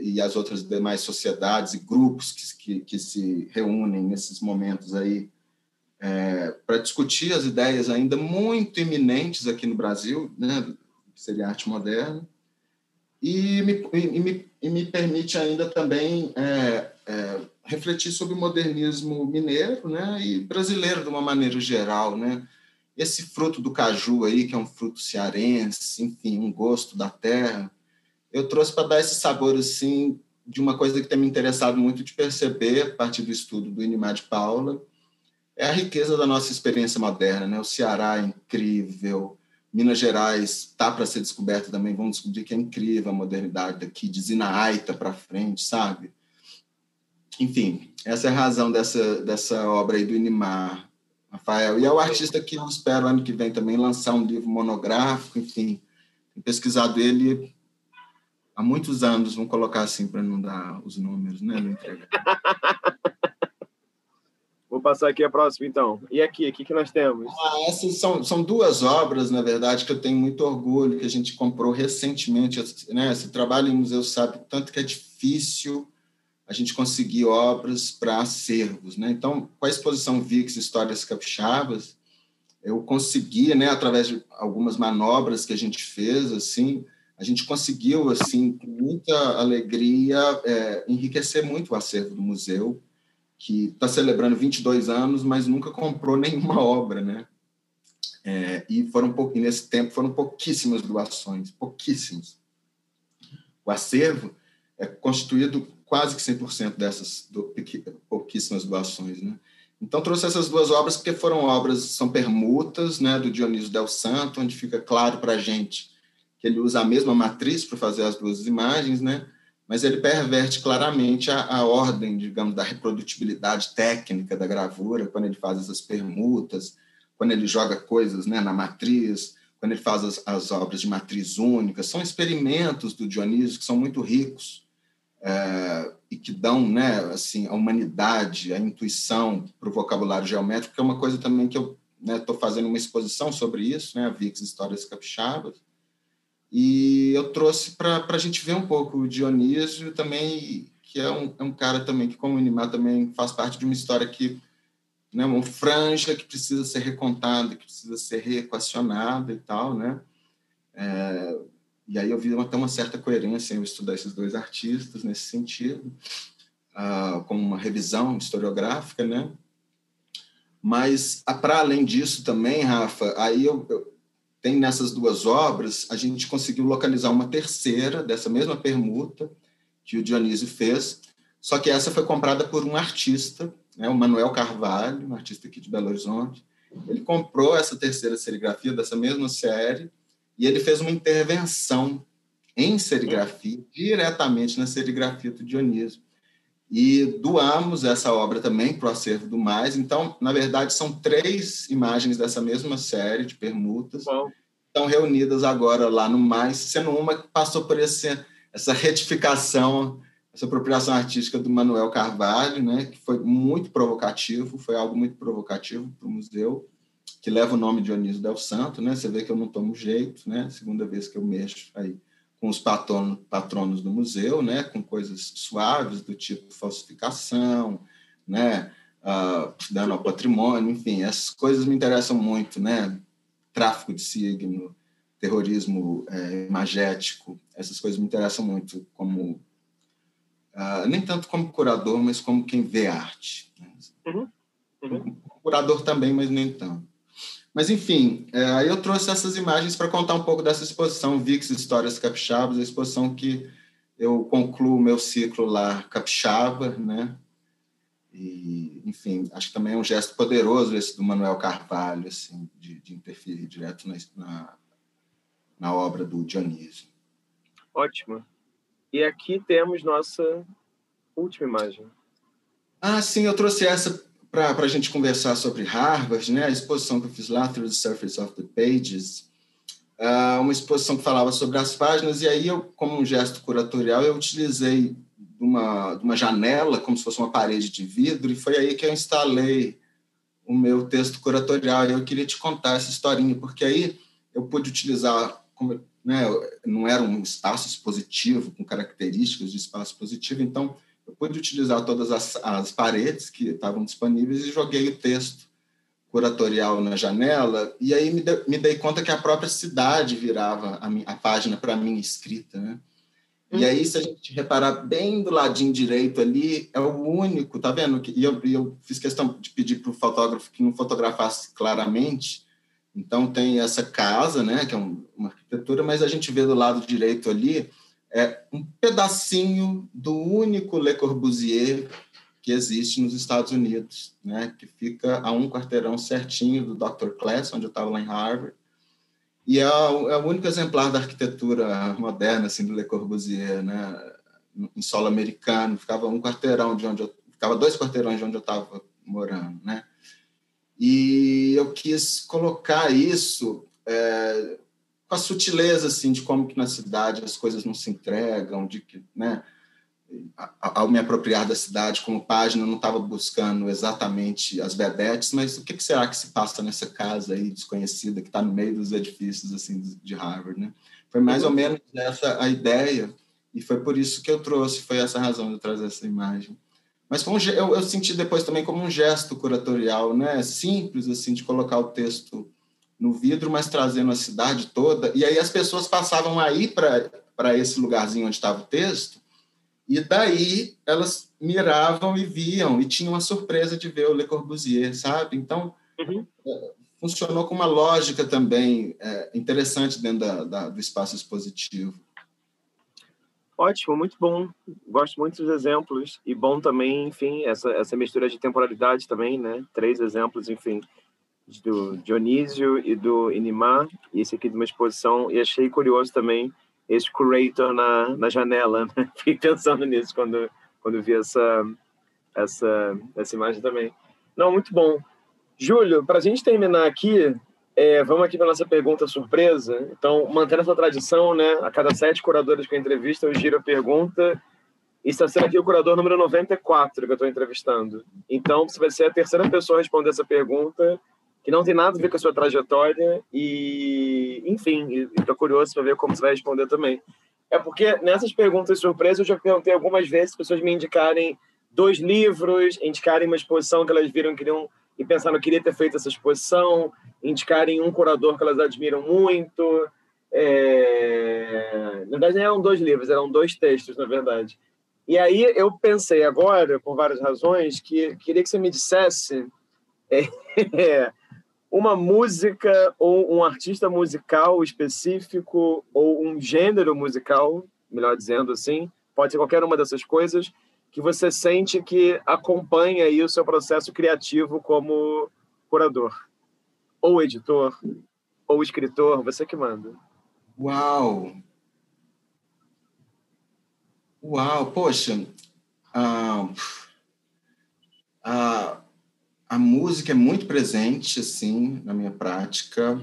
e as outras demais sociedades e grupos que se reúnem nesses momentos aí para discutir as ideias ainda muito iminentes aqui no Brasil, né, que seria a arte moderna. e me permite ainda também refletir sobre o modernismo mineiro, né, e brasileiro de uma maneira geral, né? Esse fruto do caju aí, que é um fruto cearense, enfim, um gosto da terra, eu trouxe para dar esse sabor assim de uma coisa que tem me interessado muito de perceber a partir do estudo do Inimá de Paula, é a riqueza da nossa experiência moderna, né? O Ceará é incrível, Minas Gerais está para ser descoberto também, vão descobrir que é incrível a modernidade daqui, de Zinaíta para frente, sabe? Enfim, essa é a razão dessa obra aí do Inimá, Rafael. E é o artista que eu espero, ano que vem, também lançar um livro monográfico, enfim, tenho pesquisado ele há muitos anos, vamos colocar assim para não dar os números, né? Não entregar. Vou passar aqui a próxima, então. E aqui, o que nós temos? Ah, essas são duas obras, na verdade, que eu tenho muito orgulho, que a gente comprou recentemente, né? Esse trabalho em museu sabe tanto que é difícil a gente conseguir obras para acervos, né? Então, com a exposição VIX Histórias Capixabas, eu consegui, né, através de algumas manobras que a gente fez, assim, a gente conseguiu, assim, com muita alegria, enriquecer muito o acervo do museu, que está celebrando 22 anos, mas nunca comprou nenhuma obra, né? E nesse tempo foram pouquíssimas doações, pouquíssimas. O acervo é constituído quase que 100% dessas pouquíssimas doações, né? Então, trouxe essas duas obras, porque são permutas, né, do Dionísio Del Santo, onde fica claro para a gente que ele usa a mesma matriz para fazer as duas imagens, né? Mas ele perverte claramente a ordem, digamos, da reprodutibilidade técnica da gravura, quando ele faz essas permutas, quando ele joga coisas, né, na matriz, quando ele faz as obras de matriz única. São experimentos do Dionísio que são muito ricos, e que dão, né, assim, a humanidade, a intuição para o vocabulário geométrico, que é uma coisa também que eu estou fazendo uma exposição sobre isso, né, a VIX Histórias Capixabas. E eu trouxe para a gente ver um pouco o Dionísio também, que é um cara também que, como o Inimá, também faz parte de uma história que, né, uma franja que precisa ser recontada, que precisa ser reequacionada e tal, né? E aí eu vi até uma certa coerência em eu estudar esses dois artistas nesse sentido, como uma revisão historiográfica, né? Mas, para além disso também, Rafa, aí tem nessas duas obras, a gente conseguiu localizar uma terceira dessa mesma permuta que o Dionísio fez, só que essa foi comprada por um artista, né, o Manuel Carvalho, um artista aqui de Belo Horizonte. Ele comprou essa terceira serigrafia dessa mesma série e ele fez uma intervenção em serigrafia, diretamente na serigrafia do Dionísio. E doamos essa obra também para o acervo do Mais. Então, na verdade, são três imagens dessa mesma série de permutas que estão reunidas agora lá no Mais, sendo uma que passou por essa retificação, essa apropriação artística do Manuel Carvalho, né, que foi muito provocativo, foi algo muito provocativo para o museu, que leva o nome de Dionísio Del Santo, né? Você vê que eu não tomo jeito, né? Segunda vez que eu mexo aí com os patronos do museu, né, com coisas suaves do tipo falsificação, né, dano ao patrimônio, enfim, essas coisas me interessam muito, né, tráfico de signo, terrorismo imagético, essas coisas me interessam muito como nem tanto como curador, mas como quem vê arte, né? Curador também, mas nem tanto. Mas, enfim, aí eu trouxe essas imagens para contar um pouco dessa exposição VIX Histórias Capixabas, a exposição que eu concluo o meu ciclo lá capixaba, né? E, enfim, acho que também é um gesto poderoso esse do Manuel Carvalho, assim, de interferir direto na obra do Dionísio. Ótimo. E aqui temos nossa última imagem. Ah, sim, eu trouxe essa para a gente conversar sobre Harvard, né? A exposição que eu fiz lá, Through the Surface of Pages, uma exposição que falava sobre as páginas, e aí eu, como um gesto curatorial, eu utilizei de uma janela, como se fosse uma parede de vidro, e foi aí que eu instalei o meu texto curatorial, e eu queria te contar essa historinha, porque aí eu pude utilizar, como, né, não era um espaço expositivo, com características de espaço expositivo, então eu pude utilizar todas as paredes que estavam disponíveis e joguei o texto curatorial na janela, e aí me dei conta que a própria cidade virava a página para a minha escrita, né? E aí, se a gente reparar bem do ladinho direito ali, é o único, tá vendo? E eu fiz questão de pedir para o fotógrafo que não fotografasse claramente. Então, tem essa casa, né, que é uma arquitetura, mas a gente vê do lado direito ali é um pedacinho do único Le Corbusier que existe nos Estados Unidos, né, que fica a um quarteirão certinho do Dr. Class, onde eu estava lá em Harvard. E é o único exemplar da arquitetura moderna, assim, do Le Corbusier, né, em solo americano. Ficava um quarteirão de onde eu... Ficava dois quarteirões de onde eu estava morando, né? E eu quis colocar isso com a sutileza, assim, de como que na cidade as coisas não se entregam, de que, né, ao me apropriar da cidade como página, eu não estava buscando exatamente as vedetes, mas o que será que se passa nessa casa aí desconhecida que está no meio dos edifícios assim de Harvard, né? Foi mais ou menos essa a ideia, e foi por isso que eu trouxe, foi essa a razão de eu trazer essa imagem. Mas foi eu senti depois também como um gesto curatorial, né? Simples, assim, de colocar o texto no vidro, mas trazendo a cidade toda. E aí as pessoas passavam aí para esse lugarzinho onde estava o texto, e daí elas miravam e viam, e tinham a surpresa de ver o Le Corbusier, sabe? Então, funcionou com uma lógica também interessante dentro do espaço expositivo. Ótimo, muito bom. Gosto muito dos exemplos. E bom também, enfim, essa mistura de temporalidade também, né? Três exemplos, enfim, do Dionísio e do Inimá, e esse aqui de uma exposição. E achei curioso também esse curator na janela, né? Fiquei pensando nisso quando vi essa imagem também. Não, muito bom. Júlio, para a gente terminar aqui... vamos aqui para a nossa pergunta surpresa. Então, mantendo essa tradição, né? A cada 7 curadores que eu entrevisto, eu giro a pergunta. E está sendo aqui o curador número 94 que eu estou entrevistando. Então, você vai ser a terceira pessoa a responder essa pergunta, que não tem nada a ver com a sua trajetória. E, enfim, estou curioso para ver como você vai responder também. É porque nessas perguntas surpresa, eu já perguntei algumas vezes pessoas me indicarem 2 livros, indicarem uma exposição que elas viram que queriam... e pensaram, queria ter feito essa exposição, indicarem um curador que elas admiram muito. Na verdade, nem eram 2 livros, eram 2 textos, na verdade. E aí eu pensei agora, por várias razões, que queria que você me dissesse uma música ou um artista musical específico ou um gênero musical, melhor dizendo assim, pode ser qualquer uma dessas coisas, que você sente que acompanha aí o seu processo criativo como curador, ou editor, ou escritor, você que manda. Uau, poxa, a música é muito presente, assim, na minha prática.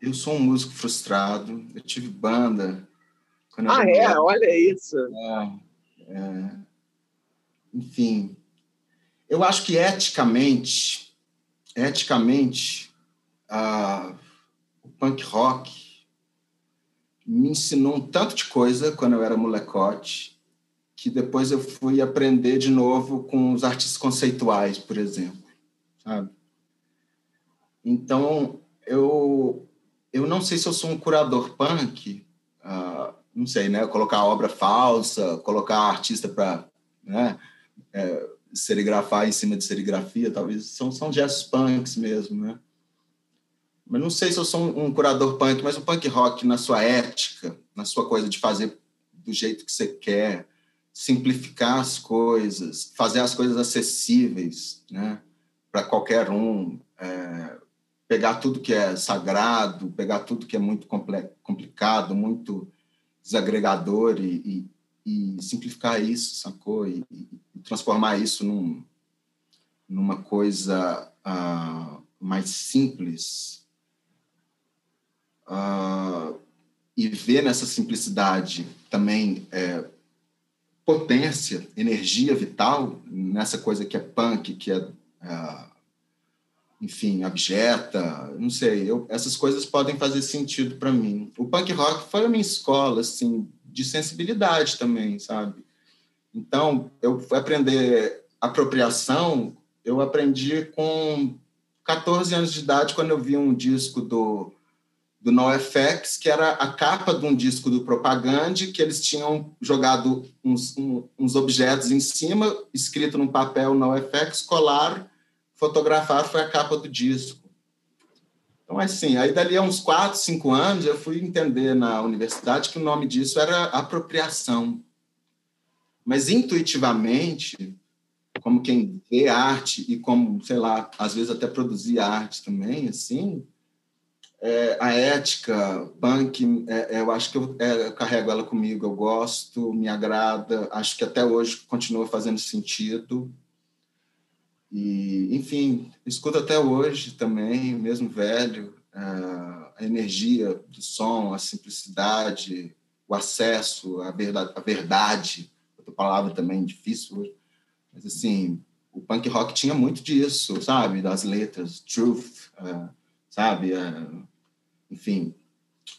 Eu sou um músico frustrado, eu tive banda. Olha isso. Enfim, eu acho que eticamente, o punk rock me ensinou um tanto de coisa quando eu era molecote, que depois eu fui aprender de novo com os artistas conceituais, por exemplo, sabe? Então, eu não sei se eu sou um curador punk, não sei, né? Colocar obra falsa, colocar artista para, né? Serigrafar em cima de serigrafia, talvez, são gestos punks mesmo, né? Mas não sei se eu sou um curador punk, mas o punk rock, na sua ética, na sua coisa de fazer do jeito que você quer, simplificar as coisas, fazer as coisas acessíveis, né? Para qualquer um, pegar tudo que é sagrado, pegar tudo que é muito complicado, muito desagregador e simplificar isso, sacou? E transformar isso numa coisa mais simples e ver nessa simplicidade também potência, energia vital, nessa coisa que é punk, que é... enfim, abjeta, não sei, essas coisas podem fazer sentido para mim. O punk rock foi a minha escola, assim, de sensibilidade também, sabe? Então, eu fui aprender apropriação, eu aprendi com 14 anos de idade, quando eu vi um disco do NoFX, que era a capa de um disco do Propagande, que eles tinham jogado uns objetos em cima, escrito num papel NoFX, colaram, fotografaram, foi a capa do disco. Então, assim, aí dali a uns 4, 5 anos, eu fui entender na universidade que o nome disso era apropriação. Mas, intuitivamente, como quem vê arte e como, sei lá, às vezes até produzir arte também, assim, a ética punk, eu acho que eu carrego ela comigo, eu gosto, me agrada, acho que até hoje continua fazendo sentido. E, enfim, escuto até hoje também, mesmo velho, a energia do som, a simplicidade, o acesso à verdade, outra palavra também difícil hoje. Mas, assim, o punk rock tinha muito disso, sabe? Das letras, truth, sabe? Enfim,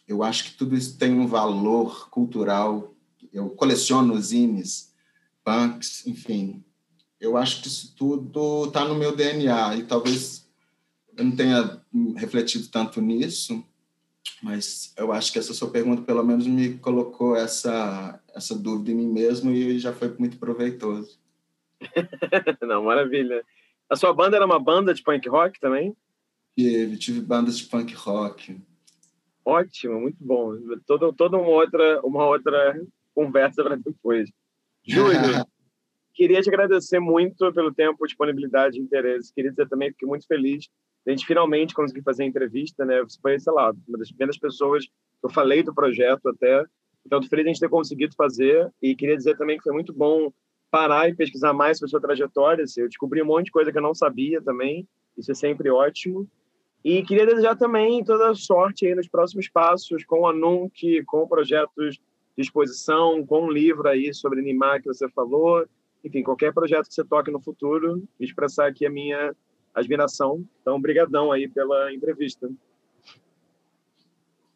eu acho que tudo isso tem um valor cultural. Eu coleciono zines, punks, enfim. Eu acho que isso tudo está no meu DNA. E talvez eu não tenha refletido tanto nisso, mas eu acho que essa sua pergunta, pelo menos, me colocou essa dúvida em mim mesmo e já foi muito proveitoso. Não, maravilha. A sua banda era uma banda de punk rock também? Tive bandas de punk rock. Ótimo, muito bom. Toda uma outra conversa para depois. Júlio, queria te agradecer muito pelo tempo, disponibilidade e interesse. Queria dizer também que fiquei muito feliz de a gente finalmente conseguir fazer a entrevista, né? Você foi, sei lá, uma das primeiras pessoas que eu falei do projeto até. Então, estou feliz de a gente ter conseguido fazer. E queria dizer também que foi muito bom parar e pesquisar mais sobre a sua trajetória. Assim, eu descobri um monte de coisa que eu não sabia também. Isso é sempre ótimo. E queria desejar também toda a sorte aí nos próximos passos com a NUNC, com projetos de exposição, com um livro aí sobre Inimá que você falou. Enfim, qualquer projeto que você toque no futuro, expressar aqui a minha admiração. Então, brigadão aí pela entrevista.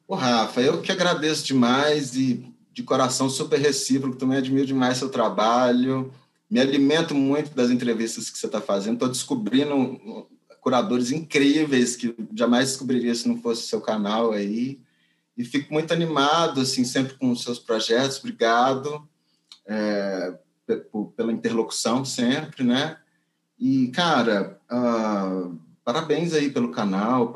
Ô, Rafa, eu que agradeço demais e de coração super recíproco, também admiro demais seu trabalho, me alimento muito das entrevistas que você está fazendo, estou descobrindo curadores incríveis que jamais descobriria se não fosse o seu canal aí, e fico muito animado, assim, sempre com os seus projetos, obrigado pela interlocução sempre, né? E, cara, parabéns aí pelo canal,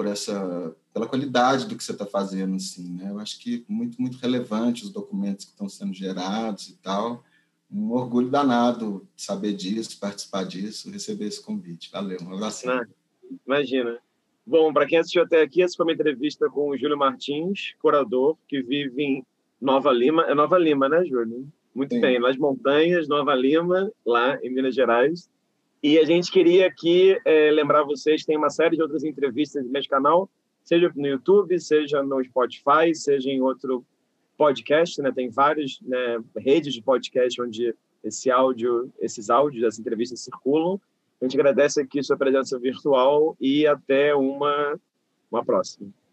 pela qualidade do que você está fazendo, assim, né? Eu acho que muito, muito relevante os documentos que estão sendo gerados e tal. Um orgulho danado saber disso, participar disso, receber esse convite. Valeu, um abraço. Imagina. Bom, para quem assistiu até aqui, essa foi uma entrevista com o Júlio Martins, curador, que vive em Nova Lima. É Nova Lima, né, Júlio? Muito Sim. bem, nas montanhas, Nova Lima, lá em Minas Gerais. E a gente queria aqui lembrar vocês que tem uma série de outras entrevistas no meu canal, seja no YouTube, seja no Spotify, seja em outro podcast, né? Tem várias, né, redes de podcast onde esses áudios das entrevistas circulam. A gente agradece aqui sua presença virtual e até uma próxima.